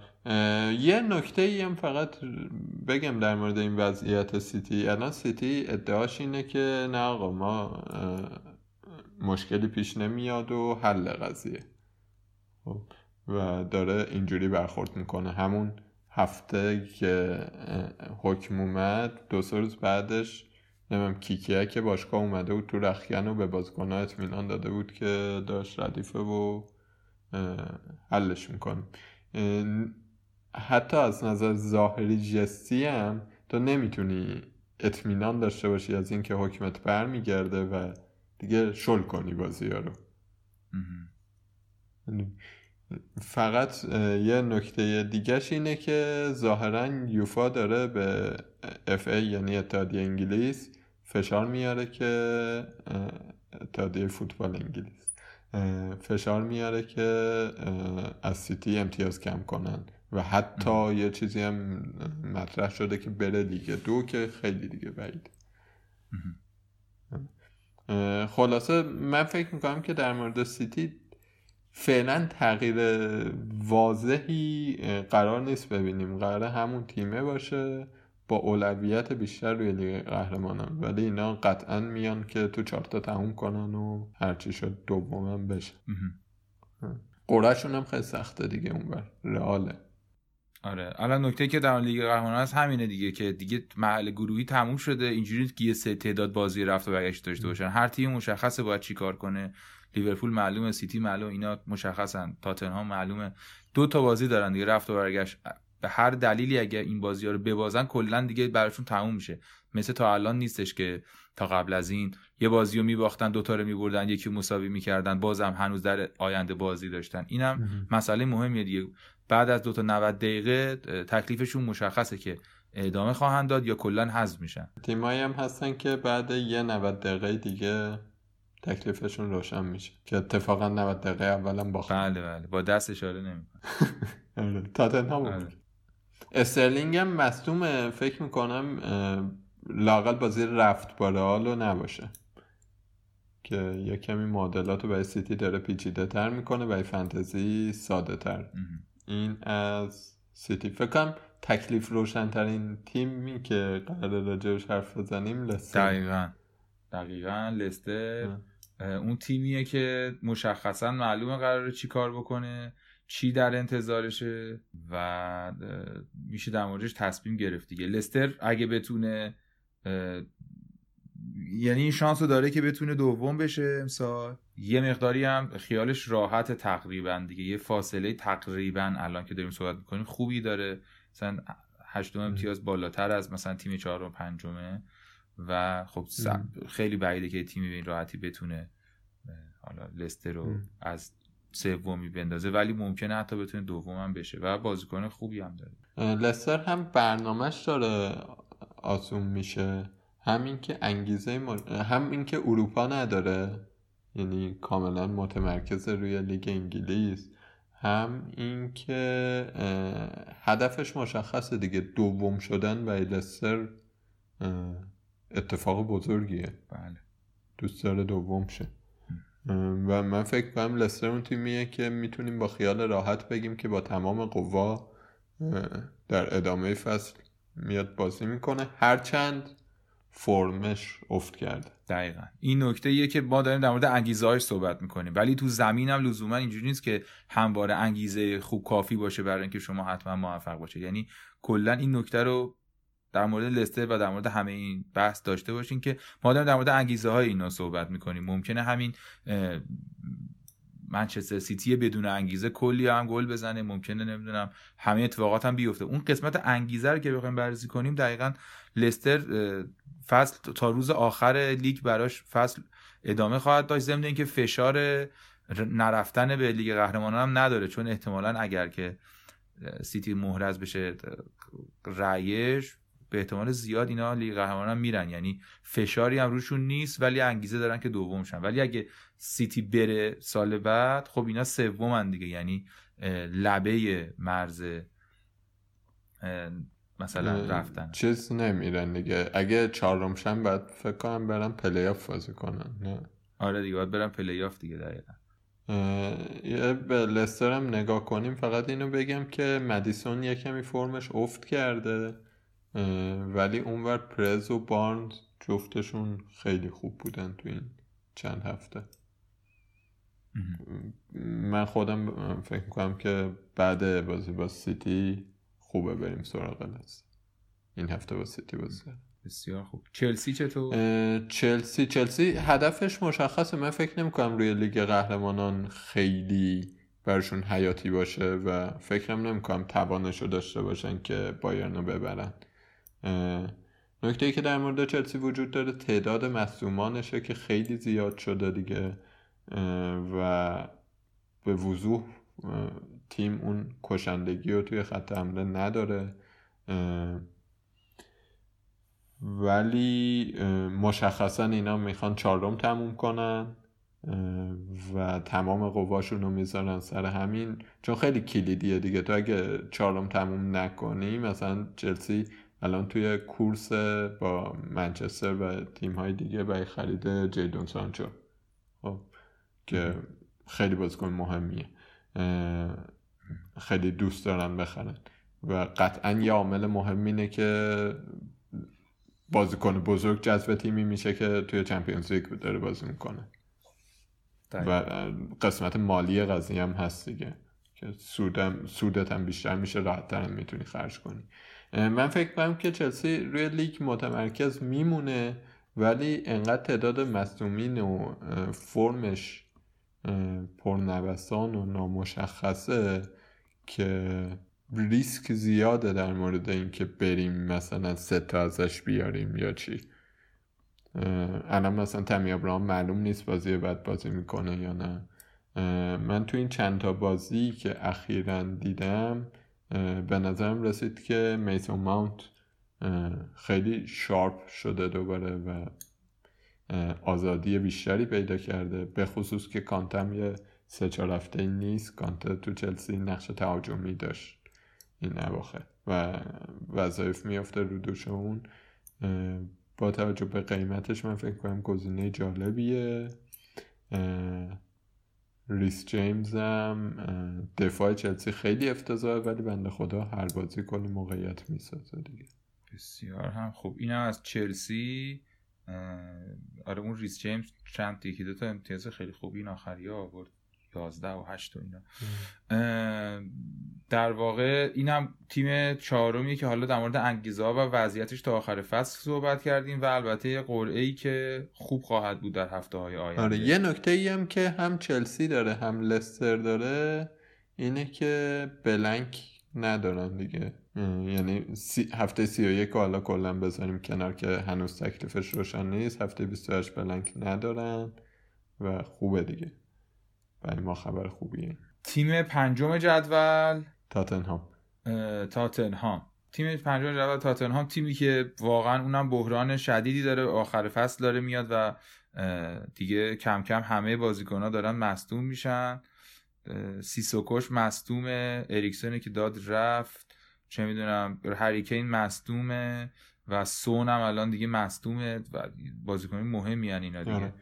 یه نکته‌ای هم فقط بگم در مورد این وضعیت سیتی. الان سیتی ادعاش اینه که نه آقا ما مشکلی پیش نمیاد و حل قضیه، و داره اینجوری برخورد میکنه. همون هفته که حکم اومد 2 روز بعدش کیکیه که باشگاه اومده بود تو رختکن و به بازیکن‌ها اطمینان داده بود که داش ردیفه و حلش میکنه. حتی از نظر ظاهری جستی هم تو نمیتونی اطمینان داشته باشی از این که حکمت برمیگرده و دیگه شل کنی بازی‌ها رو. فقط یه نکته دیگهش اینه که ظاهراً یوفا داره به اف ای یعنی اتحادیه انگلیس فشار میاره که اتحادیه فوتبال انگلیس فشار میاره که از سیتی امتیاز کم کنن و حتی یه چیزی هم مطرح شده که بره لیگ 2 که خیلی دیگه بعید. خلاصه من فکر میکنم که در مورد سیتی فعلا تغییر واضحی قرار نیست ببینیم، قراره همون تیمه باشه با اولویت بیشتر روی لیگ قهرمانان، ولی اینا قطعا میان که تو 4 تا تموم کنن و هرچی شد دومم بشه. قرعه‌شون هم خیلی سخته دیگه اونور رئاله. آره الان نکته که در لیگ قهرمانان هست همینه دیگه، که دیگه مرحله گروهی تموم شده، اینجوری که سه تعداد بازی رفت و برگشت داشته باشن، هر تیم مشخصه باید چیکار کنه. لیورپول معلومه، سیتی معلومه، اینا مشخصن، تاتنهام معلومه، 2 تا بازی دارن دیگه رفت و برگشت، به هر دلیلی اگه این بازی‌ها رو ببازن کلا دیگه براشون تموم میشه. مثل تا الان نیستش که تا قبل از این یه بازی رو میباختن 2 تا رو میبردن، یکی مساوی میکردن بازم هنوز در آینده بازی داشتن. اینم مسئله مهمیه دیگه، بعد از 2 تا 90 دقیقه تکلیفشون مشخصه که ادامه خواهند داد یا کلا حذف میشن. تیمایی هم هستن که بعد یه 90 دقیقه دیگه تکلیفشون روشن میشه که اتفاقا 90 دقیقه اولا باختن. بله با دست اشاره نمیکنه. تاتنهام استرلینگ هم مصدومه، فکر میکنم لااقل بازی رفت با رئال نباشه که یه کمی معادلات رو برای سیتی داره پیچیده تر میکنه، برای فانتزی ساده تر. این از سیتی. فکر کنم تکلیف روشن ترین تیمی که قراره راجعش حرف بزنیم لستر. دقیقاً لستر اون تیمیه که مشخصاً معلومه قراره چی کار بکنه، چی در انتظارشه و میشه در موردش تصمیم گرفت دیگه. لستر اگه بتونه، یعنی این شانس رو داره که بتونه دوم بشه امسال، یه مقداری هم خیالش راحت تقریبا دیگه، یه فاصله تقریبا الان که داریم صحبت میکنیم خوبی داره، مثلا 8 امتیاز بالاتر از مثلا تیم 4 و 5 و خب خیلی بعیده که تیمی به این راحتی بتونه حالا لستر رو از سومی بندازه، ولی ممکنه حتی بتونه دومم بشه و بازیکن خوبی هم داره. لستر هم برنامه‌اش داره آسون میشه، همین که انگیزه هم این که اروپا نداره، یعنی کاملا متمرکز روی لیگ انگلیس، هم این که هدفش مشخصه دیگه، دوم شدن برای لستر اتفاق بزرگیه. بله، دوست داره دوم شه و من فکر کنم لستر اون تیمیه که میتونیم با خیال راحت بگیم که با تمام قوا در ادامه فصل میاد بازی میکنه، هرچند فرمش افت کرد. دقیقاً این نکته‌ایه که ما داریم در مورد انگیزه‌هاش صحبت می‌کنیم، ولی تو زمین هم لزوما اینجوری نیست که همواره انگیزه خوب کافی باشه برای اینکه شما حتما موفق باشید. یعنی کلاً این نکته رو در مورد لستر و در مورد همه این بحث داشته باشین که ما داریم در مورد انگیزه‌های اینا صحبت می‌کنیم. ممکنه همین منچستر سیتی بدون انگیزه کلی هم گل بزنه، ممکنه نمیدونم همه اتفاقات هم بیفته. اون قسمت انگیزه رو که بخوایم بررسی کنیم، دقیقاً لستر فصل تا روز آخر لیگ براش فصل ادامه خواهد داشت، ضمن اینکه فشار نرفتن به لیگ قهرمانان هم نداره، چون احتمالاً اگر که سیتی محرز بشه رایش، به احتمال زیاد اینا لیگ قهرمانان میرن، یعنی فشاری هم روشون نیست ولی انگیزه دارن که دوم شن. ولی اگه سیتی بره سال بعد، خب اینا سومن دیگه، یعنی لبه مرز مثلا رفتن چیز نمیرن دیگه. اگه چهارم شن بعد فکر کنم برن پلی آف بازی کنن. نه آره دیگه، بعد برن پلی آف دیگه. دقیقاً. به لستر هم نگاه کنیم، فقط اینو بگم که مدیسون یکمی فرمش افت کرده، ولی اونور پرز و بارنز جفتشون خیلی خوب بودن تو این چند هفته. من خودم فکر میکنم که بعد بازی با سیتی خوبه بریم سراغ لستر. این هفته با سیتی بازی بسیار خوب. چلسی چطور؟ چلسی هدفش مشخصه، من فکر نمیکنم روی لیگ قهرمانان خیلی برشون حیاتی باشه و فکرم نمیکنم توانشو داشته باشن که بایرنو ببرن. نکته‌ای که در مورد چلسی وجود داره تعداد مصدومانشه که خیلی زیاد شده دیگه و به وضوح تیم اون کشندگی رو توی خط حمله نداره، ولی مشخصا اینا میخوان چهارم تموم کنن و تمام قواشون رو میذارن سر همین، چون خیلی کلیدیه دیگه. تو اگه چهارم تموم نکنی، مثلا چلسی الان توی کورس با منچستر و تیم‌های دیگه برای خرید جیدون سانچو، خب که خیلی بازیکن مهمیه، خیلی دوست دارن بخرن و قطعاً یه عامل مهم اینه که بازیکن بزرگ جذب تیمی میشه که توی چمپیونز لیگ داره بازی میکنه و قسمت مالی قضیه هم هست دیگه که سودت هم بیشتر میشه، راحت‌تر هم میتونی خرج کنی. من فکر کنم که چلسی روی لیگ متمرکز میمونه، ولی انقدر تعداد مصدومین و فرمش پرنوسان و نامشخصه که ریسک زیاده در مورد این که بریم مثلا 3 تا ازش بیاریم یا چی. الان مثلا تامی ابراهام معلوم نیست بازی بعد بازی میکنه یا نه. من تو این چند تا بازی که اخیراً دیدم به نظرم رسید که میسون ماونت خیلی شارپ شده دوباره و آزادی بیشتری پیدا کرده، به خصوص که کانتم یه 3-4 هفته نیست. کانته تو چلسی نقش تهاجمی داشت این اواخر و وظایف میافته رو دوش اون. با توجه به قیمتش من فکر کنم گزینه جالبیه. ریس جیمز هم دفاع چلسی خیلی افتضاحه، ولی بنده خدا هر بازی کلی موقعیت میسازه دیگه. بسیار هم خوب. اینم از چلسی. آره اون ریس جیمز چند تا یکی دو تا امتیاز خیلی خوب این آخریا آورد، 11 و 8 و اینا. در واقع اینم تیم چهارمی که حالا در مورد انگیزه ها و وضعیتش تا آخر فصل صحبت کردیم و البته قرعه‌ای که خوب خواهد بود در هفته‌های آینده. آره یه نکته‌ای هم که هم چلسی داره هم لستر داره اینه که بلنک ندارن دیگه، یعنی هفته 31 که حالا کلا بذاریم کنار که هنوز تکلیفش روشن نیست، هفته 28 بلنک ندارن و خوبه دیگه. برای ما خبر خوبیه. تیم پنجم جدول تاتنهام. تیم پنجم جدول تاتنهام، تیمی که واقعا اونم بحران شدیدی داره، آخر فصل داره میاد و دیگه کم کم همه بازیکن‌ها دارن مصدوم میشن. سیسوکوش مصدومه، اریکسون که داد رفت، چه میدونم هری کین مصدومه و سون هم الان دیگه مصدومه و بازیکن‌های مهمی ان اینا دیگه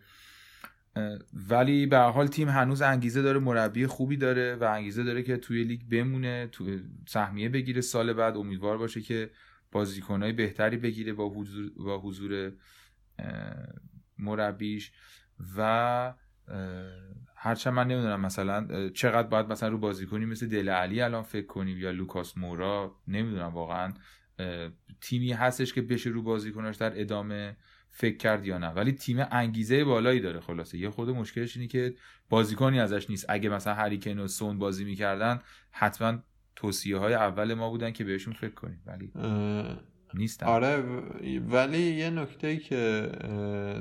ولی به هر حال تیم هنوز انگیزه داره، مربی خوبی داره و انگیزه داره که توی لیگ بمونه، تو سهمیه بگیره سال بعد، امیدوار باشه که بازیکن‌های بهتری بگیره با حضور مربیش. و هرچند من نمیدونم مثلا چقدر باید مثلا رو بازیکنی مثل دل علی الان فکر کنیم یا لوکاس مورا، نمیدونم واقعا تیمی هستش که بشه رو بازیکناش در ادامه فکر کرد یا نه، ولی تیم انگیزه بالایی داره. خلاصه یه خود مشکلش اینه که بازیکنی ازش نیست. اگه مثلا هری کین و سون بازی میکردن حتما توصیه‌های اول ما بودن که بهشون فکر کنیم، ولی نیستن. آره ولی یه نکته‌ای که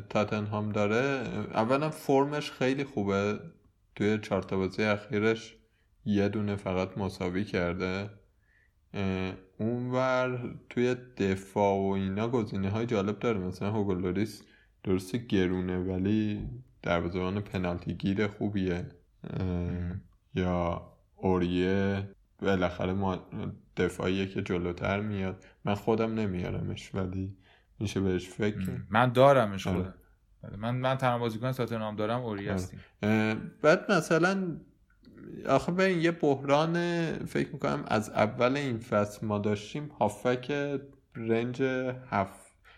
تاتنهام داره، اولا فرمش خیلی خوبه، توی 4 بازی اخیرش یه دونه فقط مساوی کرده. اونور توی دفاع و اینا گزینه‌های جالب داره، مثلا هوگو لوریس درسته گرونه ولی دروازه‌بان پنالتی گیر خوبیه، یا اوریه بالاخره دفاعیه که جلوتر میاد. من خودم نمیارمش ولی میشه بهش فکر من دارمش خودم. من تنها بازیکن تاتنهام دارم اوریه هستیم. بعد مثلا آخه به این یه بحران فکر میکنم از اول این فصل ما داشتیم، هافک رنج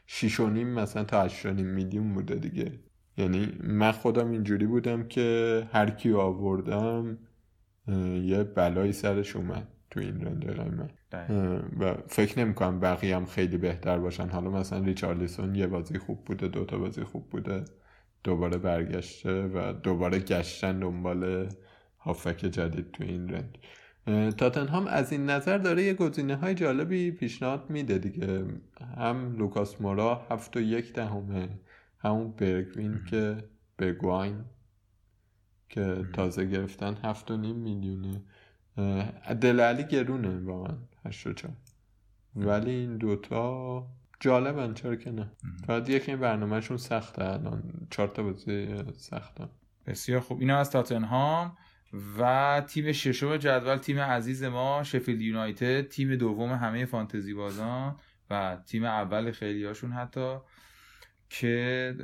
6.5 مثلا تا 8.5 میلیون بوده دیگه، یعنی من خودم اینجوری بودم که هر کی آوردم یه بلایی سرش اومد تو این رنج قیمت و فکر نمیکنم بقیه هم خیلی بهتر باشن. حالا مثلا ریچارلیسون یه بازی خوب بوده، 2 بازی خوب بوده، دوباره برگشته و دوباره گشتن دنبال هافک جدید تو این رنج. تاتنهام از این نظر داره یه گزینه‌های جالبی پیشنهاد میده دیگه، هم لوکاس مورا 7.1 همون برگوین که برگواین که تازه گرفتن 7.5 میلیونه، دلعلی گرونه واقعا 8.4 ولی این دوتا جالبن، چرا که نه. فقط یکی برنامهشون سخته الان، 4 بازی سخته. بسیار خوب، اینا از تاتنهام. و تیم ششم جدول، تیم عزیز ما شفیلد یونایتد، تیم دوم همه فانتزی بازان و تیم اول خیلی هاشون حتی، که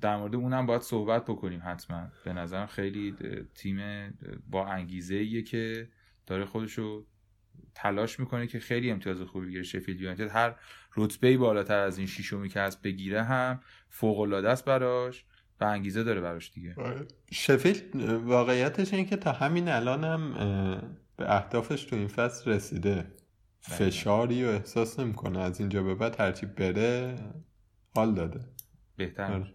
در مورد اونم باید صحبت بکنیم حتما. به نظرم خیلی تیم با انگیزه‌ایه که داره خودشو تلاش میکنه که خیلی امتیاز خوبی بگیره. شفیلد یونایتد هر رتبه‌ای بالاتر از این ششمی که هست بگیره هم فوق‌العاده است براش و انگیزه داره براش دیگه. شفیلد واقعیتش این که تا همین الان هم به اهدافش تو این فصل رسیده، فشاری و احساس نمیکنه. از اینجا به بعد هرچی بره حال داده بهتر.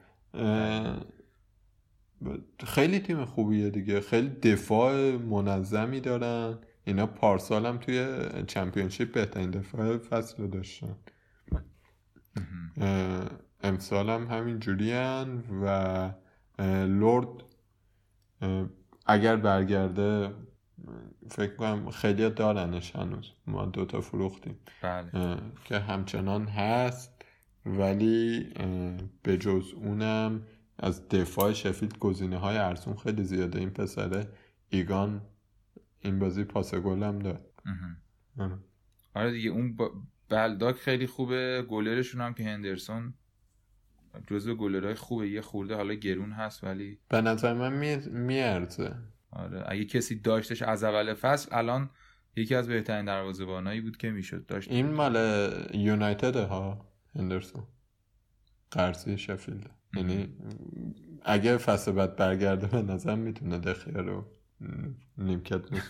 خیلی تیم خوبیه دیگه، خیلی دفاع منظمی دارن اینا، پارسال هم توی چمپیونشیپ بهترین دفاع فصل رو داشتن، امسال هم همین جوریان. و لورد اگر برگرده فکر کنم خیلی دارنش، هنوز ما 2 فروختیم بله. که همچنان هست، ولی به جز اونم از دفاع شفیلد گزینه‌های ارزون خیلی زیاده. این پسره ایگان این بازی پاس گل هم داد. آره دیگه، اون بلداک خیلی خوبه، گلرشون هم که هندرسون جزو گلرهای خوبه، یه خورده حالا گرون هست ولی به نظر من میارزه. آره اگه کسی داشتش از اول فصل الان یکی از بهترین دروازه‌بانایی بود که میشد داشت. این مال یونایتد ها، هندرسون قرضی شفیلد، یعنی اگه فصل بعد برگرده به نظر میتونه دخیه رو نیمکت میشه.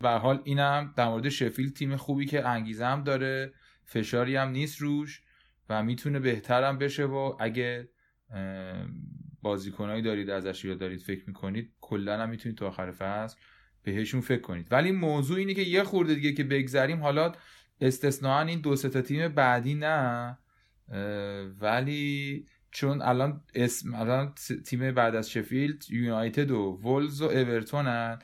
به حال اینم در مورد شفیلد، تیم خوبی که انگیزه هم داره، فشاری هم نیست روش و میتونه بهترم بشه. و اگه بازیکنایی دارید ازش یاد دارید فکر میکنید، کلا هم میتونید تا آخر فصل بهشون فکر کنید. ولی موضوع اینه که یه خورده دیگه که بگذریم، حالا استثناً این 2-3 تیم بعدی نه، ولی چون الان اسم الان تیم بعد از شفیلد یونایتد و وولز و اورتونن،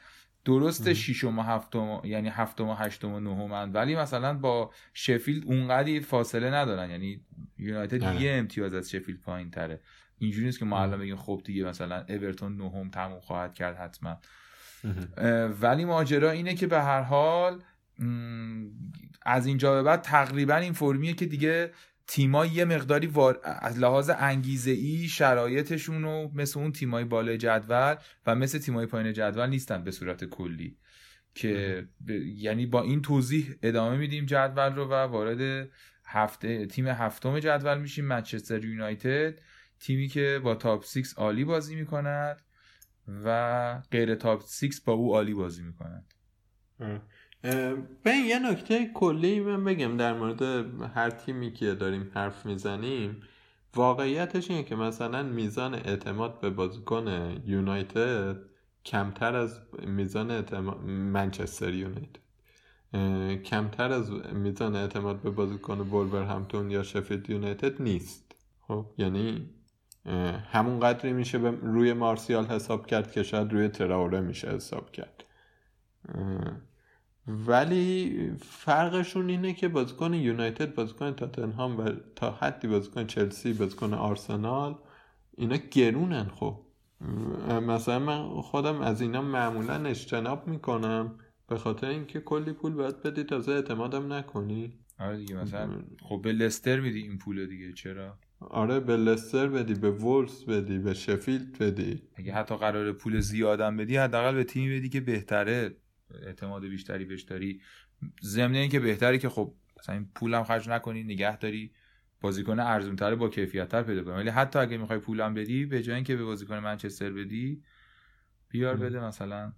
درسته 6م و 7م، یعنی 7م و 8م و 9من، ولی مثلا با شفیلد اونقدی فاصله ندارن، یعنی یونایتد یه امتیاز از شفیلد پایین‌تره. اینجوری نیست که ما الان بگیم خب دیگه مثلا اورتون 9م تموم خواهد کرد حتما. ولی ماجرا اینه که به هر حال از اینجا به بعد تقریبا این فرمیه که دیگه تیمای یه مقداری از لحاظ انگیزه‌ای شرایطشون رو مثل اون تیمای بالای جدول و مثل تیمای پایین جدول نیستن به صورت کلی که یعنی با این توضیح ادامه میدیم جدول رو و وارد تیم هفتم جدول میشیم، منچستر یونایتد، تیمی که با تاپ 6 عالی بازی میکند و غیر تاپ 6 با او عالی بازی میکند. ببین یه نکته کلی من بگم در مورد هر تیمی که داریم حرف میزنیم، واقعیتش اینه که مثلا میزان اعتماد به بازیکن یونایتد کمتر از میزان اعتماد منچستر یونایتد، کمتر از میزان اعتماد به بازیکن وولورهمپتون یا شفیلد یونایتد نیست. خب یعنی همون قدری میشه روی مارسیال حساب کرد که شاید روی تراوره میشه حساب کرد، ولی فرقشون اینه که بازیکن یونایتد، بازیکن تاتنهام و تا حدی بازیکن چلسی، بازیکن آرسنال، اینا گرونن. خب مثلا من خودم از اینا معمولا اجتناب میکنم به خاطر اینکه کلی پول باید بدی تازه اعتمادم نکنی. آره دیگه مثلا خب به لستر میدی این پول دیگه، چرا؟ آره به لستر بدی، به وولز بدی، به شفیلد بدی، اگه حتی قرار پول زیادم بدی حداقل به تیمی بدی که بهتره، اعتماد بیشتری بهش داری، ضمن اینکه بهتره که خب مثلا این پولم خرج نکنی، نگه داری، بازیکن ارزان‌تر با کیفیت‌تر پیدا کنی. ولی حتی اگه می‌خوای پولم بدی، به جای اینکه به بازیکن منچستر بدی، بیار بده مثلا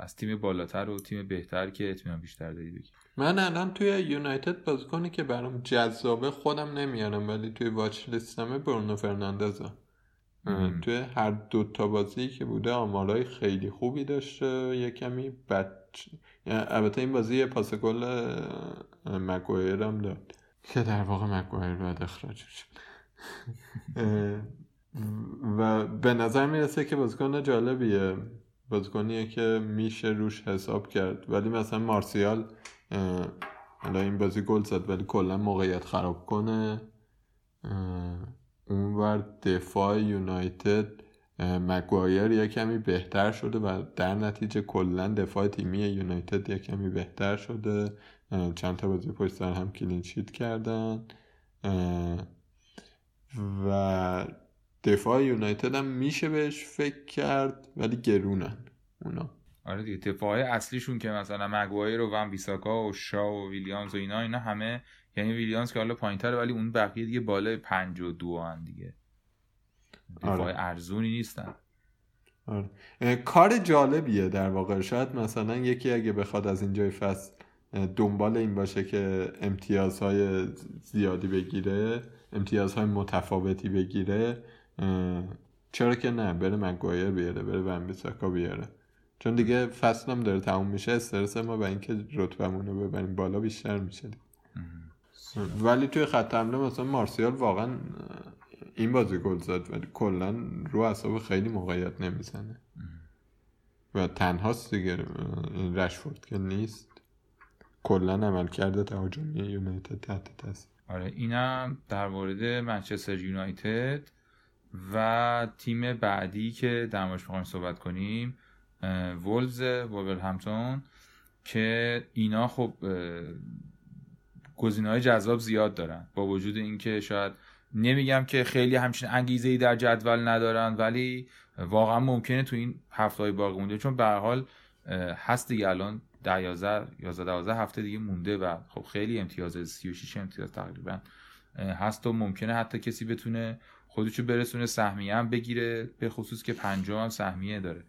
از تیم بالاتر و تیم بهتر که اطمینان بیشتر داری بگی. من الان توی یونایتد بازیکنی که برام جذابه خودم نمیارم ولی توی واچ لیستمه برونو فرناندزه. توی هر دو تا بازی که بوده آمارای خیلی خوبی داشته، یه کمی بد، البته این بازی پاس گل مگوایر هم داد که در واقع مگوایر بعد اخراج شد و به نظر میرسه که بازیکن جالبیه، بازیکنیه که میشه روش حساب کرد. ولی مثلا مارسیال الان این بازی گل زد ولی کلا موقعیت خراب کنه. اونور دفاع یونایتد مگوایر یک کمی بهتر شده و در نتیجه کلا دفاع تیمی یونایتد یک کمی بهتر شده، چند تا بازی پشت سر هم کلین شیت کردن و دفاع یونایتد هم میشه بهش فکر کرد ولی گرونن اونا. آره دیگه دفاع اصلیشون که مثلا مگوایر و ون بیساکا و شاو و ویلیامز و اینا همه، یعنی ویلیامز که حالا پایین‌تره ولی اون بقیه دیگه بالای 52 هن دیگه، دفاع ارزونی نیستن. آره. کار جالبیه در واقع، شاید مثلا یکی اگه بخواد از اینجای فصل دنبال این باشه که امتیازهای زیادی بگیره، امتیازهای متفاوتی بگیره، چرا که نه، بره مگوایر بیاره، بره ون بیساکا بیاره، چون دیگه فصلم داره تموم میشه، استرس ما و اینکه رتبه‌مون رو ببریم بالا بیشتر میشه. ولی توی خط حمله مثلا مارسیال واقعا این بازی گل زد ولی کلا رو اعصاب خیلی موقعیت نمیزنه و تنهاست دیگه، این رشفورد که نیست، کلا عملکرد تهاجمی یونایتد تحت تاثیر. آره اینم در مورد منچستر یونایتد. و تیم بعدی که در موردش می‌خوایم صحبت کنیم وولز، وولورهمپتون، که اینا خب گزینه‌های جذاب زیاد دارن، با وجود اینکه شاید نمیگم که خیلی همچین انگیزه‌ای در جدول ندارن، ولی واقعا ممکنه تو این هفته‌های باقی مونده، چون به هر حال هست دیگه الان 11 هفته دیگه مونده و خب خیلی امتیاز، 36 امتیاز تقریبا هست و ممکنه حتی کسی بتونه خودشو برسونه سهمیه هم بگیره، به خصوص که پنجم هم سهمیه داره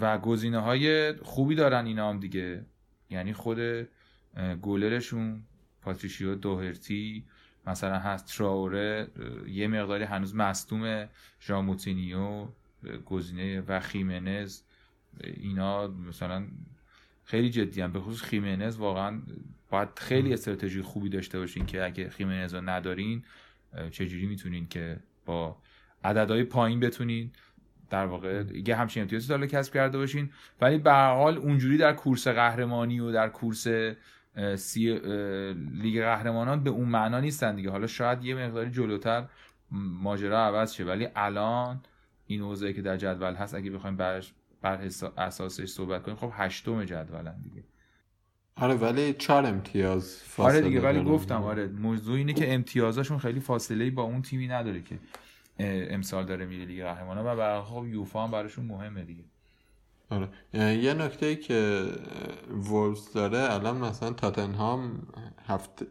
و گزینه‌های خوبی دارن اینا هم دیگه. یعنی خود گولرشون پاتریشیو دوهرتی مثلا هست، تراوره یه مقداری هنوز مصدوم، ژاموتینیو گزینه و خیمنز، اینا مثلا خیلی جدی هم، به خصوص خیمنز واقعا باید خیلی استراتژی خوبی داشته باشین که اگه خیمنز رو ندارین چجوری میتونین که با عددهای پایین بتونین در واقع یه همچین امتیازی داله کسب کرده باشین، ولی به هر حال اونجوری در کورس قهرمانی و در کورس لیگ قهرمانان به اون معنا نیستن دیگه. حالا شاید یه مقداری جلوتر ماجرا عوض شه، ولی الان این وضعی که در جدول هست اگه بخوایم بر اساسش صحبت کنیم خب هشتم جدولن دیگه. آره ولی 4 امتیاز فاصله. آره دیگه ولی گفتم آره موضوع اینه که امتیازاشون خیلی فاصله با اون تیمی نداره که امسال داره میره لیگ قهرمانان و برای خب یوفا هم براشون مهمه دیگه. آره یه نکته‌ای که وولز داره الان، مثلا تاتنهام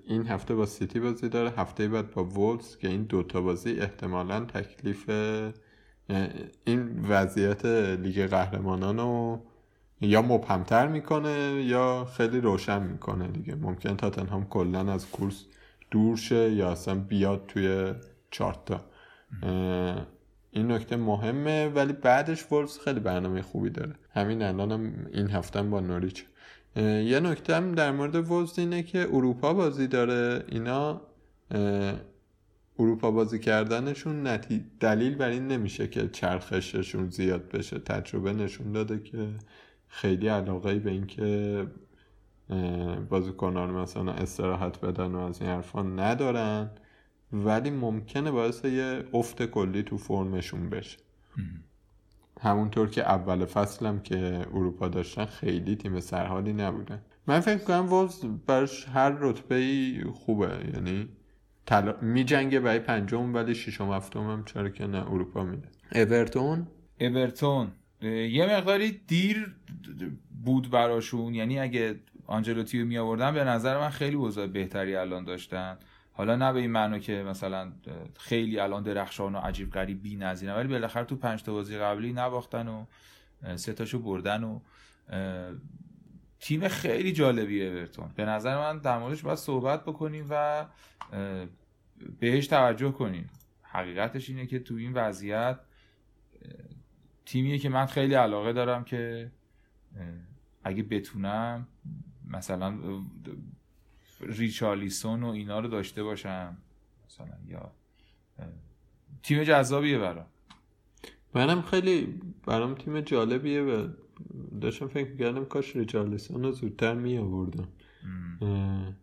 این هفته با سیتی بازی داره، هفته بعد با وولز، که این دوتا بازی احتمالاً تکلیف این وضعیت لیگ قهرمانان رو یا مبهم‌تر میکنه یا خیلی روشن میکنه دیگه. ممکن تاتنهام کلاً از کورس دور شه یا اصلا بیاد توی چارتا، این نکته مهمه. ولی بعدش وولز خیلی برنامه خوبی داره، همین الان هم این هفته هم با نوریچ. یه نکته هم در مورد وولز اینه که اروپا بازی داره، اینا اروپا بازی کردنشون دلیل بر این نمیشه که چرخششون زیاد بشه. تجربه نشون داده که خیلی علاقه‌ای به این که بازیکن‌ها مثلا استراحت بدن و از این حرفا ندارن، ولی ممکنه باعث یه افت کلی تو فرمشون بشه. همونطور که اول فصلم که اروپا داشتن خیلی تیم سرحالی نبودن. من فکر کنم وولز برش هر رتبه‌ای خوبه، یعنی میجنگه برای پنجم ولی ششم هفتم هم چرا که نه اروپا میده. اورتون یه مقداری دیر بود براشون، یعنی اگه آنجلوتی رو می آوردن به نظر من خیلی وضع بهتری الان داشتن. حالا نه به این معنی که مثلا خیلی الان درخشان و عجیب غریب بی‌نظیرن، ولی بالاخره تو 5 تا بازی قبلی نباختن و 3 تاشو بردن و تیم خیلی جالبیه اورتون. به نظر من در موردش باید صحبت بکنیم و بهش توجه کنیم. حقیقتش اینه که تو این وضعیت تیمیه که من خیلی علاقه دارم که اگه بتونم مثلا ریچارلیسون و اینا رو داشته باشم مثلا، یا تیم جذابیه برام. منم خیلی برام تیم جالبیه و داشتم فکر می‌کردم کاش ریچارلیسون رو زودتر می آوردم.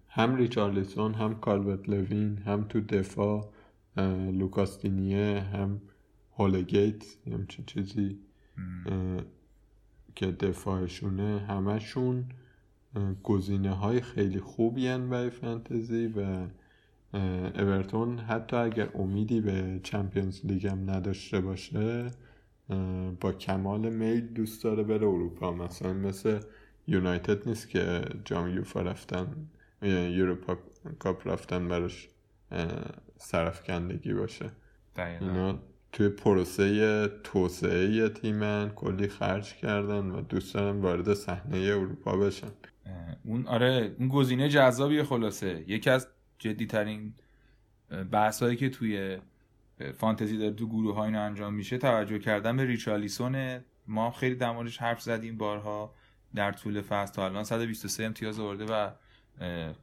هم ریچارلیسون، هم کالورت لوین، هم تو دفاع لوکاس دینیه، هم هولگیت یا همچین چیزی که دفاعشونه، همشون گزینه‌های خیلی خوبی هن برای فانتزی. و اورتون حتی اگر امیدی به چمپیونز لیگ هم نداشته باشه با کمال میل دوست داره بره اروپا، مثلا مثل یونایتد نیست که جام یوفا رفتن یوروپا کاپ رفتن براش سرفکندگی باشه. اینا توی پروسه توسعه تیمن، کلی خرج کردن و دوست دارن وارد صحنه اروپا بشن. اون گزینه جذابیه. خلاصه یکی از جدی‌ترین بحثایی که توی فانتزی داره تو گروه ها اینو انجام میشه توجه کردن به ریچارلیسون. ما خیلی در موردش حرف زدیم بارها در طول فصل، تا الان 123 امتیاز آورده و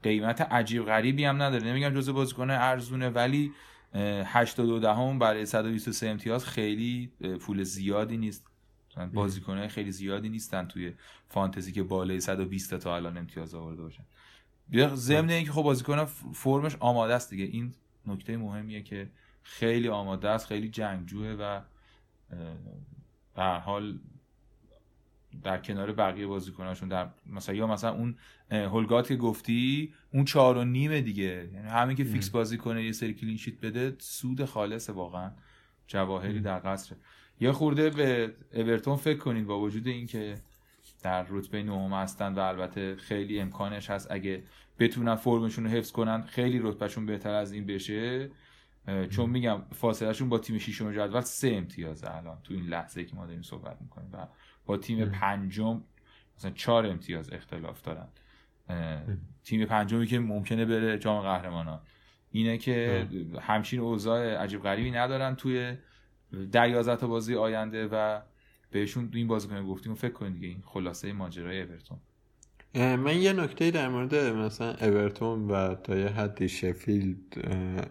قیمت عجیب غریبی هم نداره. نمیگم جزو بازیکن ارزونه، ولی 8.2 برای 123 امتیاز خیلی پول زیادی نیست. بازیکن‌های خیلی زیادی نیستن توی فانتزی که بالای 120 تا الان امتیاز آورده باشن. ضمن اینکه خب بازیکن‌ها فرمش آماده است دیگه، این نکته مهمیه که خیلی آماده است، خیلی جنگجوه و به هر حال در کنار بقیه بازیکناشون در مثلا یا مثلا اون هولگات که گفتی اون 4.5 دیگه، یعنی همین که فیکس بازی کنه یه سری کلین شیت بده سود خالصه، واقعا جواهری در قصره. یه خورده به اورتون فکر کنید با وجود این که در رتبه 9 هستن و البته خیلی امکانش هست اگه بتونن فرمشون رو حفظ کنن خیلی رتبهشون بهتر از این بشه، چون میگم فاصلهشون با تیم 6م جدول 3 امتیاز الان تو این لحظه که ما داریم صحبت می‌کنیم و با تیم پنجم مثلا 4 امتیاز اختلاف دارن. تیم پنجمی که ممکنه بره جام قهرمانان اینه که همچین اوضاع عجیب غریبی ندارن توی 11 تا بازی آینده و بهشون این بازیکن گفتیم فکر کنید دیگه. این خلاصه ماجرای اورتون. من یه نکته در مورد مثلا اورتون و تا یه حدی شفیلد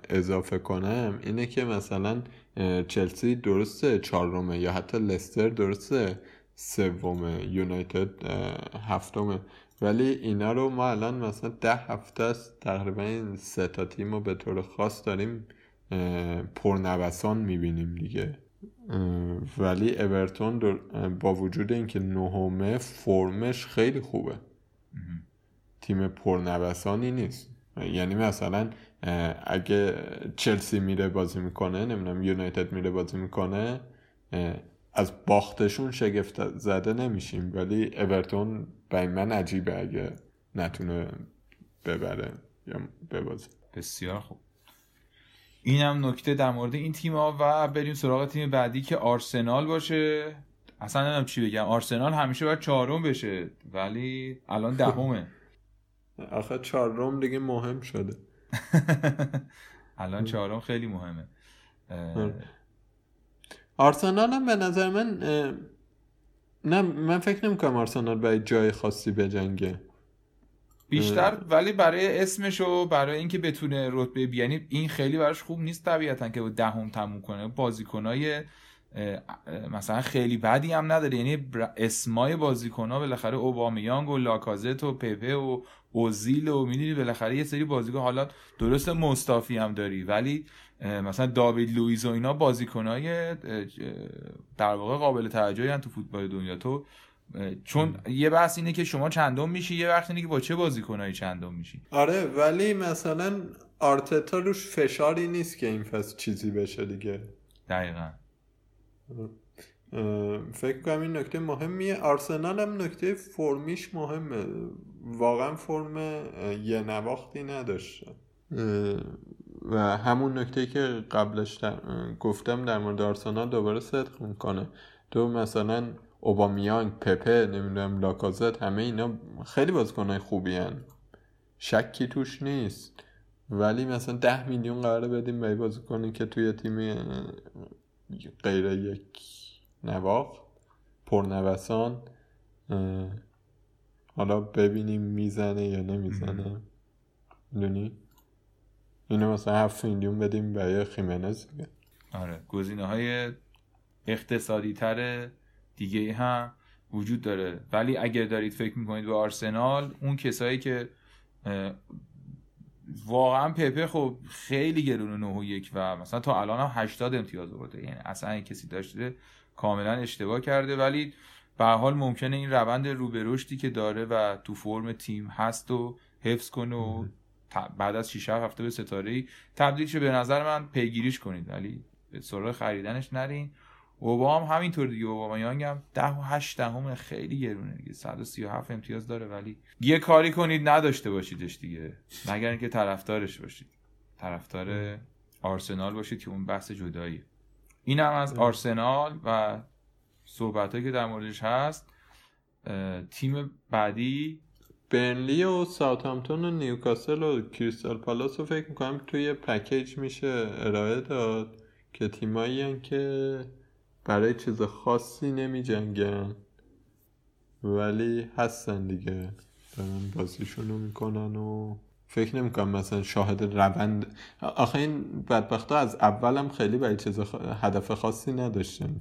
اضافه کنم اینه که مثلا چلسی درسته چهارمه یا حتی لستر درسته سومه، یونایتد هفتمه، ولی اینا رو ما الان مثلا 10 هفته است تقریبا این 3 تا تیم رو به طور خاص داریم پرنوسان میبینیم دیگه، ولی اورتون با وجود اینکه نهمه فرمش خیلی خوبه، تیم پرنوسانی نیست. یعنی مثلا اگه چلسی میره بازی میکنه، نمیدونم یونایتد میره بازی میکنه، از باختشون شگفت زده نمیشیم، ولی اورتون برای من عجیبه اگه نتونه ببره یا ببازه. بسیار خوب، اینم نکته در مورد این تیم‌ها و بریم سراغ تیم بعدی که آرسنال باشه. اصلا نمیدونم چی بگم، آرسنال همیشه باید 4م بشه ولی الان 10مه. آخه 4م دیگه مهم شده. الان 4م خیلی مهمه. آرسنال هم به نظر من نه، من فکر نمی‌کنم آرسنال برای جای خاصی بجنگه. بیشتر ولی برای اسمش و برای اینکه بتونه رتبه بیانی این خیلی براش خوب نیست طبیعتاً که 10م تموم کنه. بازیکنای مثلا خیلی بدی هم نداره، یعنی اسمای بازیکن‌ها بالاخره اوبامیانگ و لاکازت و پپه و اوزیل و می‌دونی بالاخره یه سری بازیکن، حالا درست مصطفی هم داری ولی مثلا داوید لوئیز و اینا بازیکن‌های در واقع قابل توجهی ان تو فوتبال دنیا. تو چون یه بحث اینه که شما چندم میشی، یه وقت اینه که با چه بازیکنایی چندم میشی. آره ولی مثلا آرتتا روش فشاری نیست که این فصل چیزی بشه دیگه. دقیقاً فکر کنم این نکته مهمیه. آرسنال هم نکته فرمیش مهمه، واقعا فرم یه نواختی نداشت و همون نکته که قبلش گفتم در مورد آرسنال دوباره صدق میکنه. تو مثلا اوبامیانگ، پپه، نمیدونم لاکازت، همه اینا خیلی بازیکنای خوبی هن، شکی توش نیست، ولی مثلا 10 میلیون قراره بدیم به بازیکنی که توی تیم غیر یک نواخت پرنوسان، حالا ببینیم میزنه یا نمیزنه. میدونی اینو مثلا 7 میلیون بدیم برای خیمنز. آره گزینه‌های اقتصادی‌تر دیگه هم وجود داره، ولی اگر دارید فکر میکنید به آرسنال، اون کسایی که واقعا پپه خب خیلی گرونه 9.1 و مثلا تا الان هم 80 امتیاز آورده، یعنی اصلا این کسی داشته کاملا اشتباه کرده، ولی به هر حال ممکنه این روند رو به رشدی که داره و تو فرم تیم هست و حفظ کنه و بعد از 6 هفته به ستاره‌ای تبدیل شه. به نظر من پیگیریش کنید ولی به سراغ خریدنش نرین. اوبام همینطور دیگه، اوبامیانگ هم 10.8 خیلی گرونه دیگه، 137 امتیاز داره، ولی یه کاری کنید نداشته باشیدش دیگه، مگر اینکه طرفدارش باشید، طرفدار آرسنال باشید که اون بحث جداییه. این هم از آرسنال و صحبتایی که در موردش هست. تیم بعدی برنلی و ساوثهامپتون و نیوکاسل و کریستال پالاس رو فکر می‌کنم توی پکیج میشه ارائه داد که تیمایی هستن که برای چیز خاصی نمی جنگن ولی هستن دیگه، دارن بازیشون رو میکنن و فکر نمی کنم مثلا شاهد روند. آخه این بدبخت ها از اول هم خیلی برای چیز هدف خاصی نداشتن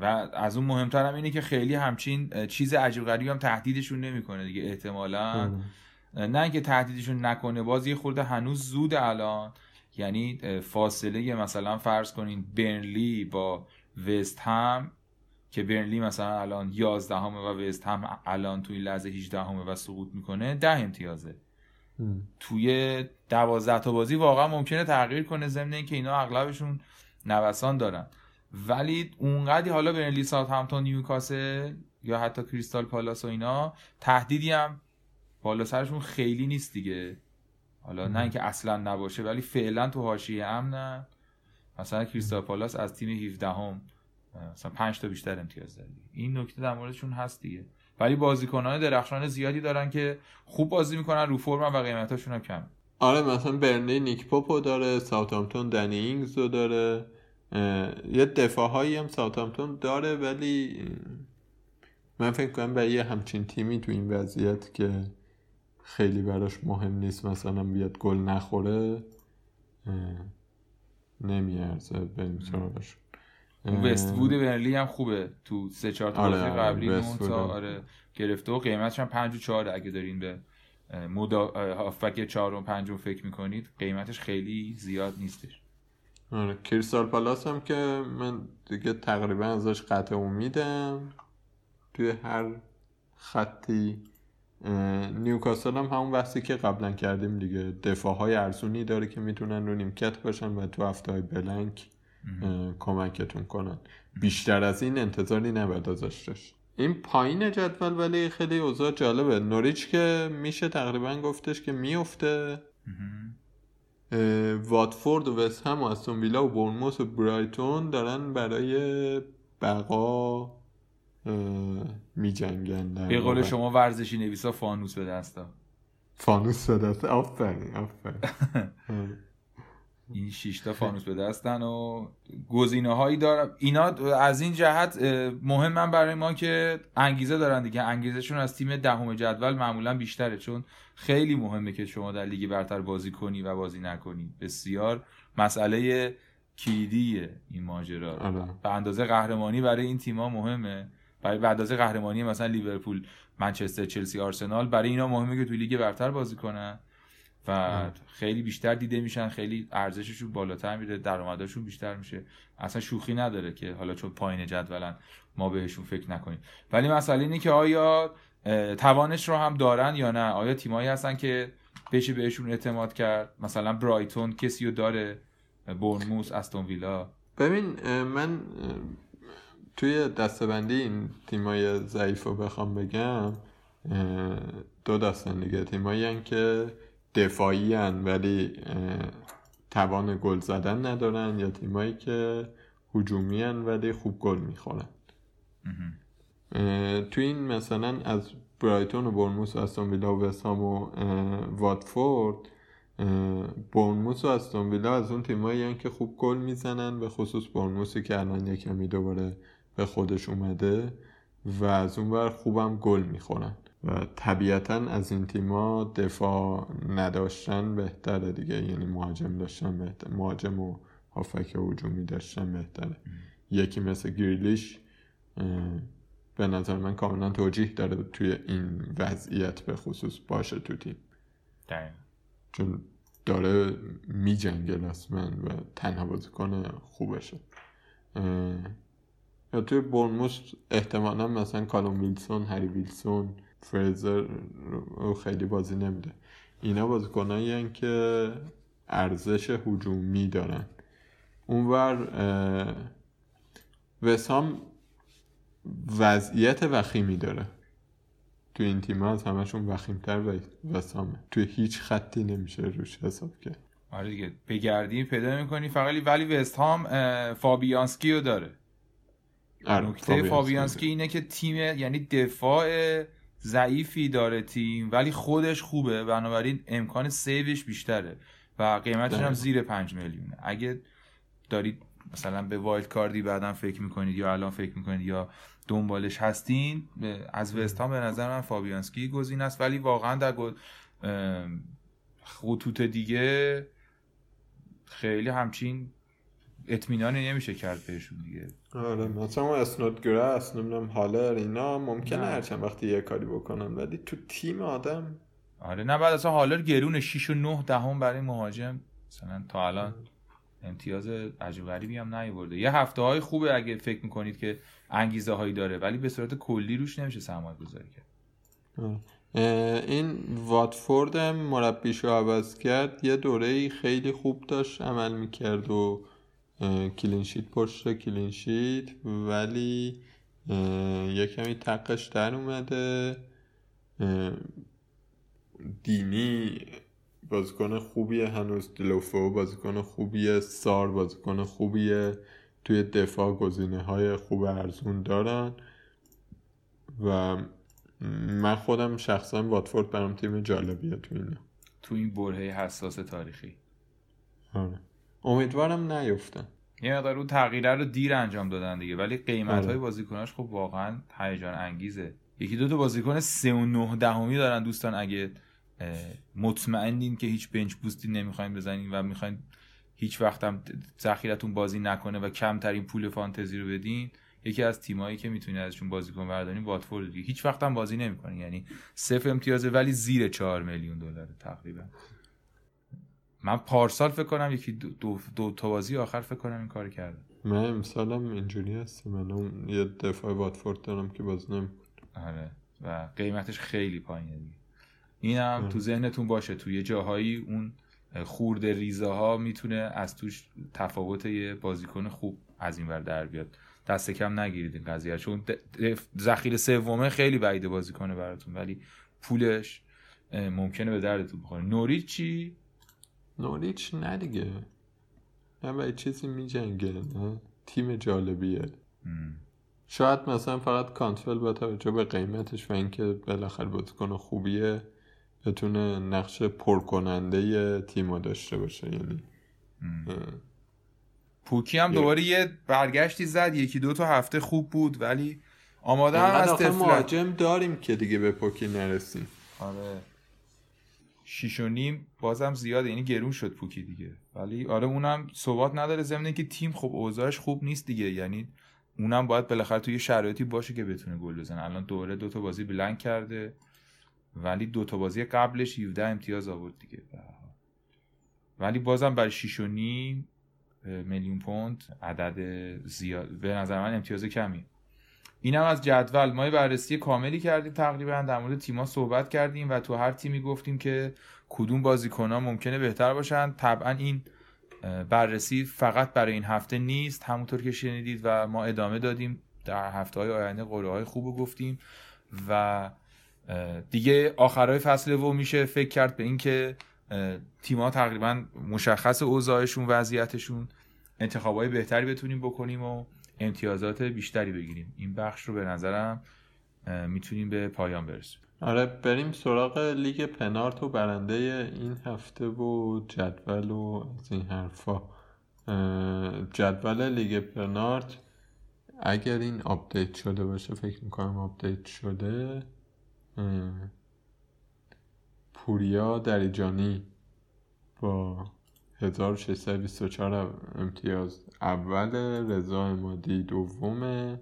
و از اون مهمتر هم اینه که خیلی همچین چیز عجیب غریبی هم تهدیدشون نمی کنه دیگه احتمالا نه اینکه تهدیدشون نکنه، باز یه خورده هنوز زود الان، یعنی فاصله مثلا فرض کنین برنلی با وست هم که برنلی مثلا الان 11مه و وست هم الان توی لحظه 18مه و سقوط میکنه 10 امتیازه توی 12 تا بازی واقعا ممکنه تغییر کنه، ضمن اینکه اینا اغلبشون نوسان دارن، ولی اونقدی حالا برنلی، ساوثهامپتون، نیوکاسل یا حتی کریستال پالاس و اینا تهدیدی هم بالا سرشون خیلی نیست دیگه. حالا نه اینکه اصلا نباشه ولی فعلا تو حاشیه امنن. مثلا کریستال پالاس از تیم 17ام مثلا 5 تا بیشتر امتیاز داره. این نکته در موردشون هست دیگه. ولی بازیکنان درخشان زیادی دارن که خوب بازی میکنن، رو فرمن و قیمتاشون هم کم. آره مثلا برنلی نیک پاپو داره، ساوثهامپتون دنی اینگز رو داره، یه دفاعهایی هم ساوثهامپتون داره ولی من فکر کنم برای یه همچین تیمی تو این وضعیت که خیلی براش مهم نیست مثلا بیاد گل نخوره نمیارزه بریم سراغش. وست‌وود برنلی هم خوبه تو 3-4 تا بازی قبلی اون آره گرفته و قیمتش هم 5.4 اگه دارین به هافبک 4 و 5 فکر میکنید قیمتش خیلی زیاد نیستش. آره کریستال پالاس هم که من دیگه تقریبا ازش قطع امیدم توی هر خطی. نیوکاسل هم همون بحثی که قبلا کردیم دیگه دفاع‌های ارزونی داره که میتونن رو نیمکت باشن و تو هفته‌های بلنک کمکتون کنن. بیشتر از این انتظاری نباید ازش داشت. این پایین جدول ولی خیلی اوضاع جالبه. نوریچ که میشه تقریبا گفتش که میفته، واتفورد و وست هم و استون ویلا و بورنموث و برایتون دارن برای بقا میجنگن. به قول شما ورزشی نویسا فانوس به دستا، فانوس به دست. آفرین این 6 تا فانوس به دستن و گزینه‌هایی دارن. اینا از این جهت مهمن برای ما که انگیزه دارن دیگه. انگیزشون از تیم دهم جدول معمولا بیشتره، چون خیلی مهمه که شما در لیگ برتر بازی کنی و بازی نکنی. بسیار مسئله کلیدیه این ماجرا. به اندازه قهرمانی برای این تیم‌ها مهمه، برای به اندازه قهرمانی مثلا لیورپول، منچستر، چلسی، آرسنال برای اینا مهمه که توی لیگ برتر بازی کنن و خیلی بیشتر دیده میشن، خیلی ارزششون بالاتر میره، درآمدشون بیشتر میشه. اصلا شوخی نداره که حالا چون پایین جدولن ما بهشون فکر نکنیم. ولی مسئله اینه که آیا توانش رو هم دارن یا نه. آیا تیمایی هستن که بشه بهشون اعتماد کرد؟ مثلا برایتون کسی رو داره، بورنموث، استون ویلا. ببین من توی دسته‌بندی این تیمای ضعیف رو بخوام بگم دو دستن دیگه. تیمایی که دفاعی هن ولی توان گل زدن ندارن، یا تیمایی که هجومی هن ولی خوب گل میخورن. تو این مثلا از برایتون و بورنموث و استون ویلا و وستهام و واتفورد، بورنموث و استون ویلا از اون تیمایی هن که خوب گل میزنن، به خصوص بورنموثی که الان یکمی دوباره به خودش اومده و از اون ور خوبم گل میخورن و طبیعتاً از این تیم‌ها دفاع نداشتن بهتره دیگه. یعنی مهاجم داشتن بهتره، مهاجم و هافک هجومی داشتن بهتره. یکی مثل گریلیش به نظر من کاملاً توجیه داره توی این وضعیت به خصوص باشه تو تیم، چون داره میجنگل اصلا و تنها بازیکن خوبشه. یا توی بورنموث احتمالاً مثلا کالوم ویلسون، هری ویلسون، فریزر رو خیلی بازی نمیده. اینا بازیکنایی هستن که ارزش هجومی دارن. اونور وستهام وضعیت وخیمی داره. تو این تیم‌ها از همشون وخیم‌تر وستهامه. تو هیچ خطی نمیشه روش حساب کرد. آره دیگه بگردی پیدا نمی‌کنی. فقط ولی وستهام فابیانسکی رو داره. نکته فابیانسکی اینه که تیم یعنی دفاع ضعیفی داره تیم ولی خودش خوبه، بنابراین امکان سیوش بیشتره و قیمتش هم زیر 5 میلیونه. اگه دارید مثلا به وایلد کاردی بعداً فکر میکنید یا الان فکر میکنید یا دنبالش هستین، از وستهام به نظر من فابیانسکی گزینه است. ولی واقعا در خطوط دیگه خیلی همچین اطمینان نمیشه کرد بهشون دیگه. آره مثلا اسنودگراس، نمیدونم هالر، اینا ممکنه هر چند وقتی یه کاری بکنن ولی تو تیم آدم آره نه. بعد اصلا هالر گرونه 6.9 برای مهاجم مثلا تا الان امتیاز عجیب غریبی هم نیورده. یه هفته‌های خوبه اگه فکر میکنید که انگیزه هایی داره ولی به صورت کلی روش نمیشه سرمایه‌گذاری کرد. این واتفورد هم مربیشو عوض کرد، یه دوره‌ای خیلی خوب داشت عمل می‌کرد و کلینشیت پشت کلینشیت ولی یکمی تقش در اومده. دینی بازیکن خوبیه هنوز، دلوفو بازیکن خوبیه، سار بازیکن خوبیه، توی دفاع گزینه‌های خوب ارزون دارن و من خودم شخصا واتفورد برام تیم جالبیه تو این برهه حساس تاریخی. آره امیدوارم نیفتن. یه مقدار اون تغییره رو دیر انجام دادن دیگه، ولی قیمت‌های بازیکناش خب واقعا هیجان انگیزه. یکی دو تا بازیکن 3.9 دارن دوستان. اگه مطمئنین که هیچ بنچ بوستی نمیخواین بزنین و میخواین هیچ وقت هم ذخیرتون بازی نکنه و کمترین پول فانتزی رو بدین، یکی از تیمایی که میتونید ازشون بازیکن بردارین واتفورد دیگه، هیچ وقت هم بازی نمیکنه، یعنی 0 امتیاز ولی زیر 4 میلیون دلار تقریبا. من پارسال فکر کنم یکی دو تا بازی آخر فکر کنم این کارو کردم. من امسالم اینجوری هستم، من یه دفاع واتفورد دارم که بازی نمیکنه. آره و قیمتش خیلی پایینه دیگه. اینم تو ذهنتون باشه، تو یه جاهایی اون خورد ریزه‌ها میتونه از توش تفاوت یه بازیکن خوب از این ور در بیاد. دست کم نگیرید این قضیه، چون ذخیره سومه خیلی بعیده بازیکن براتون، ولی پولش ممکنه به دردتون بخوره. نوریچی نوریچ نه دیگه، نه باید چیزی میجنگه، نه تیم جالبیه. شاید مثلا فقط کانتفل با توجه به قیمتش و اینکه بالاخره بازیکن خوبیه بتونه نقش پرکننده تیمو داشته باشه. یعنی پوکی هم دوباره یه برگشتی زد، یکی دو تا هفته خوب بود ولی آماده هم از تفلت مهاجم داریم که دیگه به پوکی نرسیم. آره 6.5 بازم زیاده، یعنی گرون شد پوکی دیگه، ولی آره اونم ثبات نداره، ضمن که تیم خب اوضاعش خوب نیست دیگه، یعنی اونم باید بالاخره توی شرایطی باشه که بتونه گل بزنه. الان دوره 2 تا بازی بلنک کرده ولی 2 تا بازی قبلش 17 امتیاز آورد دیگه، ولی بازم برای 6.5 میلیون پوند عدد زیاد به نظر من امتیاز کمی. اینم از جدول. ما بررسی کاملی کردیم تقریبا، در مورد تیم‌ها صحبت کردیم و تو هر تیمی گفتیم که کدوم بازیکن‌ها ممکنه بهتر باشن. طبعا این بررسی فقط برای این هفته نیست، همونطور که شنیدید و ما ادامه دادیم در هفته‌های آینده، قول‌های خوبو گفتیم و دیگه آخرای فصل و میشه فکر کرد به این که تیم‌ها تقریبا مشخص اوضاعشون، وضعیتشون، انتخاب‌های بهتری بتونیم بکنیم و امتیازات بیشتری بگیریم. این بخش رو به نظرم میتونیم به پایان برسیم. آره بریم سراغ لیگ پنارت و برنده این هفته و جدول و از این حرفا. جدول لیگ پنارت اگر این آپدیت شده باشه، فکر میکنم آپدیت شده، پوریا دریجانی با 1624 امتیاز اول، رضا عمادی دومه،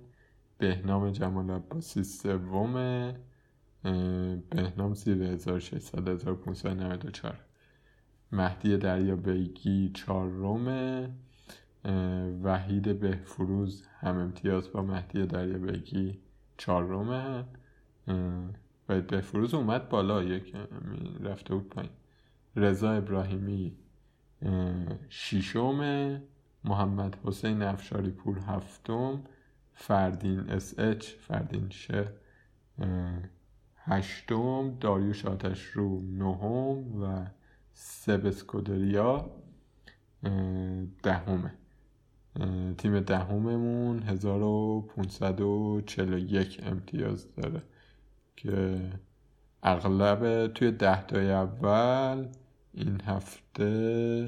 بهنام جمال عباسی سومه، بهنام زیر 1600 1594، مهدی دریا بیگی چهارمه، وحید بهفروز هم امتیاز با مهدی دریا بیگی چهارمه. وحید بهفروز اومد بالا، یک رفته بود پایین. رضا ابراهیمی 6م، محمد حسین افشاری پور 7م، فردین فردین شه 8م، داریوش آتش رو 9م و سبسکودریا 10م. تیم 10ممون 1541 امتیاز داره که اغلب توی 10 تای اول این هفته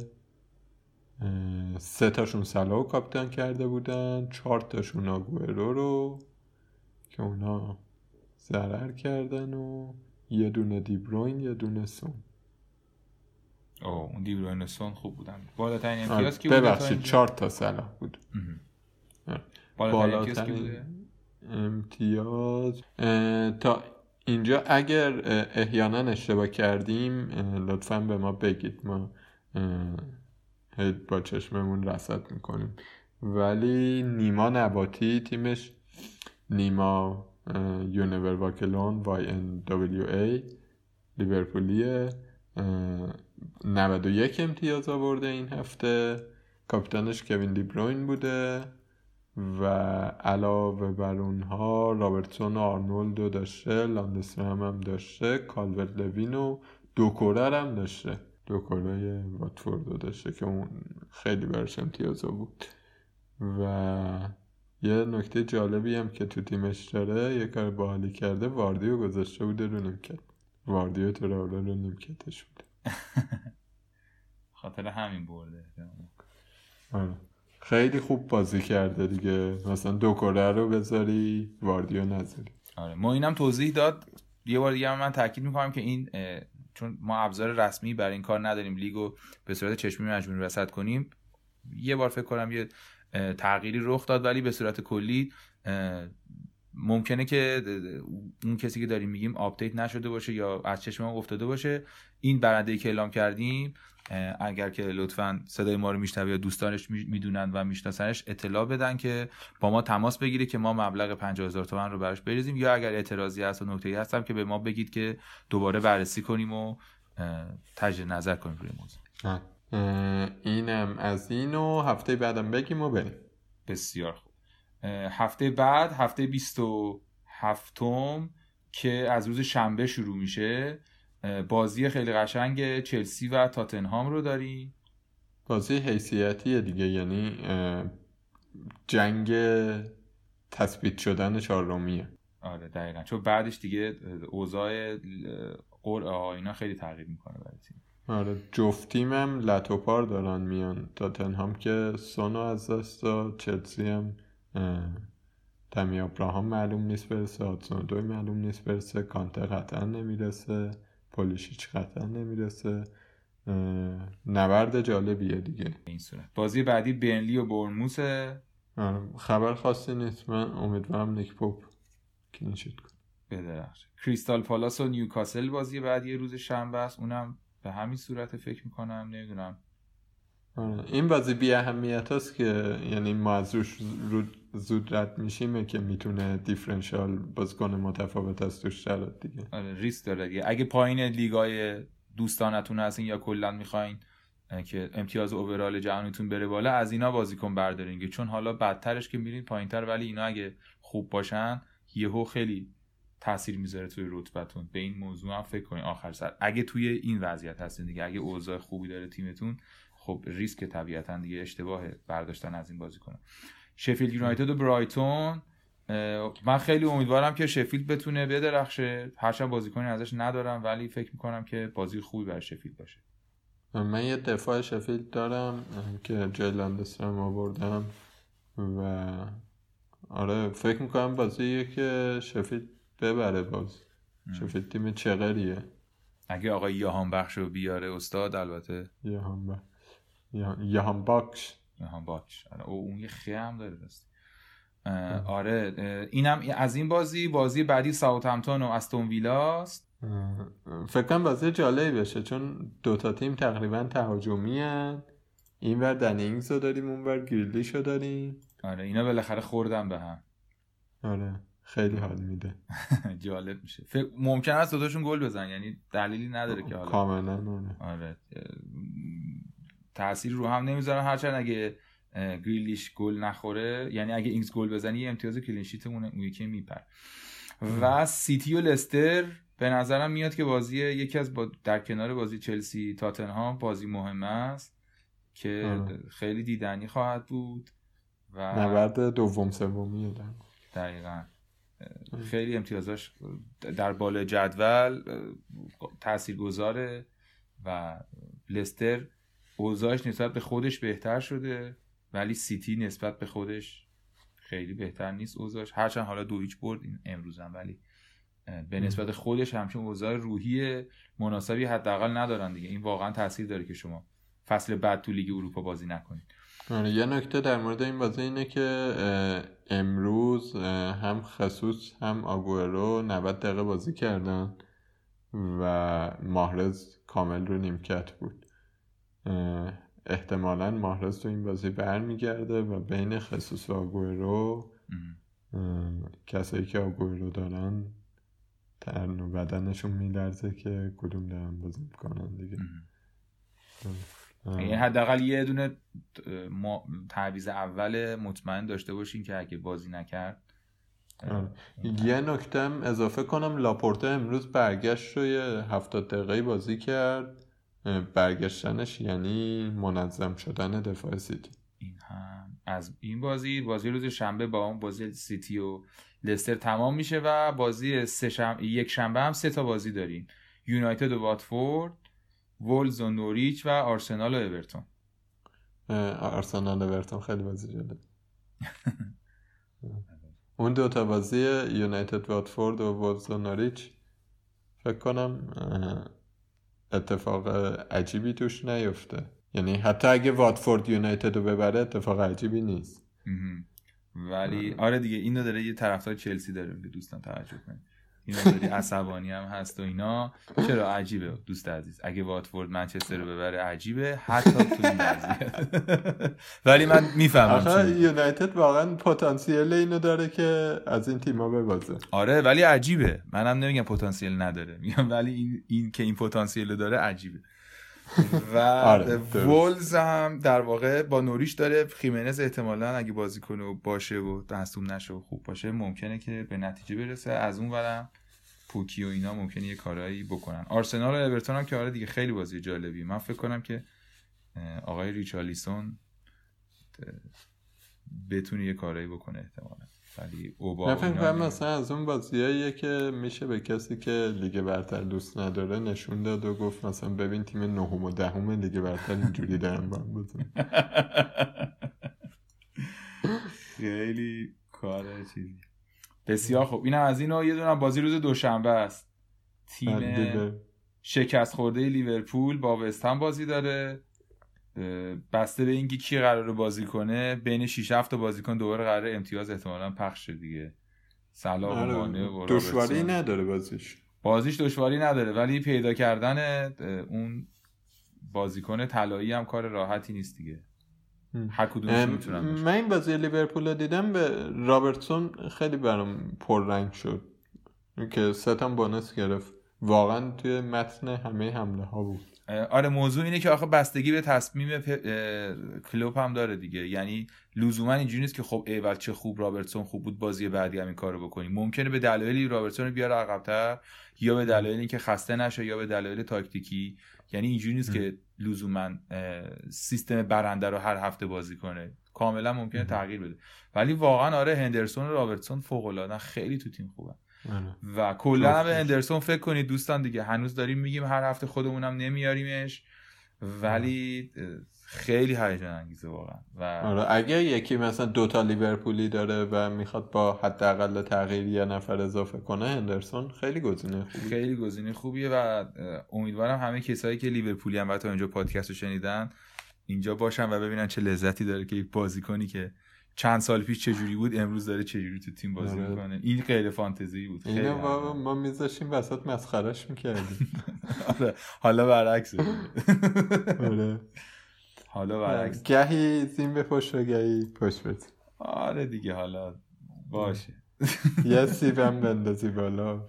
3 تاشون سلاو کاپیتان کرده بودن، 4 تاشون آگوئرو رو که اونا ضرر کردن و یه دونه دیبروین، یه دونه سون. اون دیبروین و سون خوب بودن. بالاترین امتیاز کی بود؟ ببخشید 4 تا سلاو بود. بالاترین امتیاز تا اینجا اگر احیانا اشتباه کردیم لطفاً به ما بگید، ما با چشممون رصد میکنیم. ولی نیما نباتی تیمش، نیما یونیور واکلون YNWA لیورپولیه، 91 امتیاز آورده این هفته، کاپیتانش کوین دی بروین بوده و علاوه بر اونها رابرتسون و آرنولد رو داشته، لاندسترام هم داشته، کالورد لوین و دوکوره هم داشته، دوکوره واتفورد رو داشته که اون خیلی برش امتیازا بود. و یه نکته جالبی هم که تو تیمش داره، یه کار باحالی کرده، واردیو گذاشته بوده رو نیمکت، واردیو تراوله رو نیمکتش بوده خاطر همین برده. آره خیلی خوب بازی کرده دیگه، مثلا دوکوره رو بذاری واردیو نذاری. آره ما اینم توضیح داد. یه بار دیگه من تاکید می‌کنم که این چون ما ابزار رسمی برای این کار نداریم، لیگو به صورت چشمی مجبور رصد کنیم. یه بار فکر کنم یه تغییری رخ داد، ولی به صورت کلی ممکنه که اون کسی که داریم میگیم آپدیت نشده باشه یا از چشم ما افتاده باشه. این برنده‌ای که اعلام کردیم، اگر که لطفاً صدای ما رو میشنوه یا دوستانش میدونن و میشناسنش اطلاع بدن که با ما تماس بگیره که ما مبلغ 50,000 تومان رو براش بریزیم، یا اگر اعتراضی هست و نکته‌ای هستم که به ما بگید که دوباره بررسی کنیم و تجدید نظر کنیم روی موضوع. اینم از اینو هفته بعدم بگیم و بریم. بسیار خوب. هفته بعد، هفته 27م که از روز شنبه شروع میشه، بازی خیلی قشنگ چلسی و تاتنهام رو داری. بازی حیثیتیه دیگه، یعنی جنگ تثبیت شدن چهارمیه. آره دقیقاً، چون بعدش دیگه اوضاع قرعه‌ها اینا خیلی تغییر میکنه برای تیم. آره جفت تیمم لاتوپار دارن میان، تاتنهام که سونو از دست داد، چلسی هم تامی ابراهام معلوم نیست برسه، آتسون دوی معلوم نیست برسه، کانته قطعا نمیرسه، پولیشیچ قطعا نمیرسه. نبرد جالبیه دیگه این صورت. بازی بعدی بینلی و بورنموثه. خبر خاصی نیست، من امیدوارم نیک پاپ کلینشیت کنه. بدرخش. کریستال پالاس و نیوکاسل بازی بعدی روز شنبه است، اونم به همین صورت فکر میکنم، نمیدونم. این بازی بی اهمیت هست که یعنی ما از روش زود رد میشیم که میتونه دیفرنشال بازیکن متفاوت از توش شرط دیگه. آره ریسک داره دیگه. اگه پایین لیگای دوستانتون هستین یا کلا میخواین که امتیاز اوورال جهانیتون بره بالا، از اینا بازیکن بردارین، چون حالا بدترش که میرین پایینتر، ولی اینا اگه خوب باشن یهو خیلی تاثیر میذاره توی رتبتون. به این موضوع هم فکر کنین آخر سر، اگه توی این وضعیت هستین دیگه، اگه اوضاع خوبی داره تیمتون، خب ریسک طبیعتاً دیگه اشتباهه برداشتن از این بازیکن. شفیلد یونایتد و برایتون، من خیلی امیدوارم که شفیلد بتونه بدرخشه، هرچند بازیکنی ازش ندارم ولی فکر میکنم که بازی خوبی برای شفیلد باشه. من یه دفاع شفیلد دارم که جای لندسترم آوردم و آره فکر میکنم بازیه که شفیلد ببره. باز شفیلد تیم چقریه اگه آقای یهان بخش رو بیاره استاد. البته یهان باکش اون یه خیلی هم داره راست. آره اینم از این بازی. بازی بعدی ساوتهمپتون و استون ویلا است. فکر کنم بازی جالبی بشه چون دوتا تیم تقریبا تهاجمی ان، اینور دنینگز رو داریم اونور گریلیش رو داریم. آره اینا بالاخره خوردن به هم. آره خیلی حال میده. جالب میشه. ممکن است دوتاشون گل بزنن، یعنی دلیلی نداره که حالا کاملا آره تأثیر رو هم نمیذارن، هرچند اگه گریلیش گل نخوره، یعنی اگه اینکس گل بزنه یه امتیاز کلین شیتمون اون یکی میپره. و سیتی و لستر به نظرم میاد که بازی یکی از در کنار بازی چلسی تاتنهام بازی مهم است که خیلی دیدنی خواهد بود و نبرد دوم سومیه دقیقاً. خیلی امتیازاش در بالای جدول تاثیرگذاره و لستر اوضاعش نسبت به خودش بهتر شده ولی سیتی نسبت به خودش خیلی بهتر نیست اوضاعش، هرچند حالا 2-0 برد امروز هم، ولی به نسبت خودش همچنین اوضاع روحی مناسبی حداقل ندارن دیگه. این واقعا تاثیر داره که شما فصل بعد تو لیگ اروپا بازی نکنید. یه نکته در مورد این بازی اینه که امروز هم خصوص هم آگورو 90 دقیقه بازی کردن و محرز کامل رو نیمکت بود. احتمالاً محرز تو این بازی برمیگرده و بین خصوص و آگورو کسایی که آگورو دارن ترن و بدنشون میلرزه که کدوم دارن بازی میکنن دیگه. یعنی حداقل یه دونه تعویض اول مطمئن داشته باشین که اگه بازی نکرد. یه نکتم اضافه کنم، لاپورته امروز برگشت رو یه 70 دقیقه بازی کرد. برگشتنش یعنی منظم شدن دفاع سیتی. این هم از این بازی روز شنبه با اون بازی سیتی و لستر تمام میشه و بازی یک شنبه هم 3 تا بازی داریم: یونایتد و واتفورد، وولز و نوریچ و آرسنال و اورتون. آرسنال اورتون خیلی بازی جالب. اون دو تا بازی یونایتد واتفورد و وولز و نوریچ فکر کنم اتفاق عجیبی توش نیفته، یعنی حتی اگه واتفورد یونایتد رو ببره اتفاق عجیبی نیست. ولی آره دیگه اینو داره یه طرفدار چلسی داره که دوستان تعجب کنید، اینو داره عصبانی هم هست و اینا. چرا عجیبه دوست عزیز؟ اگه واتفورد منچستر رو ببره عجیبه حتی تو این وضعیت. ولی من میفهمم چرا یونایتد واقعا پتانسیل اینو داره که از این تیم‌ها ببازه. آره ولی عجیبه، منم نمیگم پتانسیل نداره، میگم ولی این که این پتانسیل رو داره عجیبه. و آره، وولز هم در واقع با نوریچ داره. خیمنز احتمالاً اگه بازی کنه و باشه و دستوم نشه و خوب باشه ممکنه که به نتیجه برسه. از اون ورم پوکی و اینا ممکنه یه کارایی بکنن. آرسنال و اورتون هم که آره دیگه خیلی بازی جالبی. من فکر کنم که آقای ریچارلیسون بتونه یه کارایی بکنه احتمالاً. ولی اوبا فکر مثلا از اون بازیاییه که میشه به کسی که لیگ برتر دوست نداره نشون داد و گفت مثلا ببین تیم نهم و دهم لیگ برتر اینجوری دارن با هم بزن. خیلی کاره چیزی. بسیار خوب، اینم از اینو. یه دونه بازی روز دوشنبه است. تیم شکست خورده لیورپول با وستهم بازی داره. بسته به اینکه کی قراره بازی کنه، بین 6 7 تا بازیکن دوباره قراره امتیاز احتمالاً پخش شه دیگه. صلاح و مانه و دشواری نداره بازیش دشواری نداره، ولی پیدا کردن اون بازیکن طلایی هم کار راحتی نیست دیگه. هر کدومش میتونن. من این بازی لیورپول رو دیدم، به رابرتسون خیلی برام پررنگ شد که ستم بونس گرفت. واقعاً توی متن همه حمله ها بود. آره موضوع اینه که آخه بستگی به تصمیم کلوب هم داره دیگه، یعنی لزوما اینجوری نیست که خب ایول چه خوب رابرتسون خوب بود بازی بعدی هم این کارو بکنیم. ممکنه به دلایلی رابرتسون رو بیاره عقب‌تر، یا به دلایلی که خسته نشه، یا به دلایل تاکتیکی. یعنی اینجوری نیست که لزوما سیستم برنده رو هر هفته بازی کنه، کاملا ممکنه تغییر بده. ولی واقعا آره هندرسون و رابرتسون فوق‌العاده خیلی تو تیم خوبه. و کلا به هندرسون فکر کنید دوستان دیگه. هنوز داریم میگیم هر هفته خودمونم نمیاریمش، ولی خیلی هیجان انگیزه واقعا. و آره اگه یکی مثلا دوتا لیورپولی داره و میخواد با حداقل تغییر یه نفر اضافه کنه، هندرسون خیلی گزینه خوبیه. خیلی گزینه خوبیه و امیدوارم همه کسایی که لیورپولی هم و تا اینجا پادکستو شنیدن اینجا باشن و ببینن چه لذتی داره که یک بازیکنی که چند سال پیش چجوری بود امروز داره چجوری تو تیم بازی میکنه. این غیر فانتزی بود، خیلی ما میذاشیم وسط مسخرهش میکردیم. آره حالا برعکس. آره حالا برعکس، گاهی تیم به پشت و گاهی پشت به تیم. آره دیگه حالا باشه، یه سیبم بندازی بالا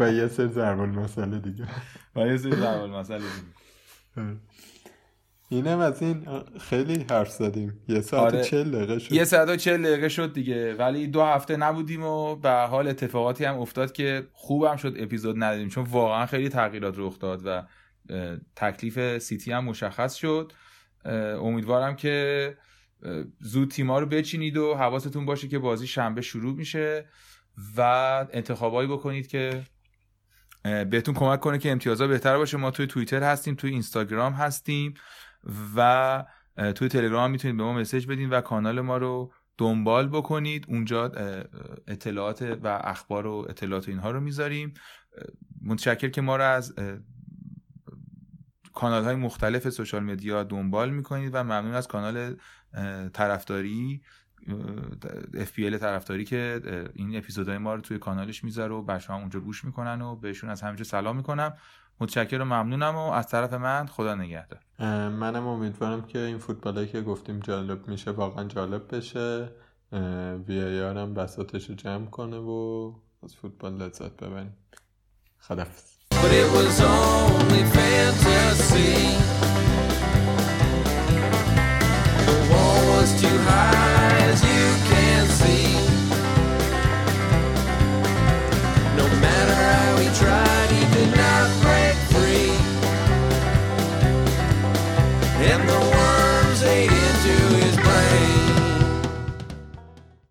و یه سر ضربال مسئله دیگه اینم از این. خیلی حرف زدیم، یه ساعت و 40 دقیقه شد. 140 دقیقه شد دیگه، ولی دو هفته نبودیم و به حال اتفاقاتی هم افتاد که خوبم شد اپیزود ندادیم، چون واقعا خیلی تغییرات رخ داد و تکلیف سیتی هم مشخص شد. امیدوارم که زود تیم‌ها رو بچینید و حواستون باشه که بازی شنبه شروع میشه و انتخابایی بکنید که بهتون کمک کنه که امتیازها بهتر باشه. ما توی توییتر هستیم، توی اینستاگرام هستیم و توی تلگرام میتونید به ما مسیج بدین و کانال ما رو دنبال بکنید. اونجا اطلاعات و اخبار و اطلاعات اینها رو میذاریم. متشکرم که ما رو از کانال های مختلف سوشال مدیا دنبال میکنید و ممنون از کانال طرفداری FPL طرفداری که این اپیزودهای ما رو توی کانالش میذاره و بچه هم اونجا گوش میکنن و بهشون از همینجا سلام میکنم. متشکرم و ممنونم. و از طرف من خدا نگهدار. منم امیدوارم که این فوتبالی که گفتیم جالب میشه واقعا جالب بشه، VAR هم بساطش رو جمع کنه و از فوتبال لذت ببریم. خداحافظ.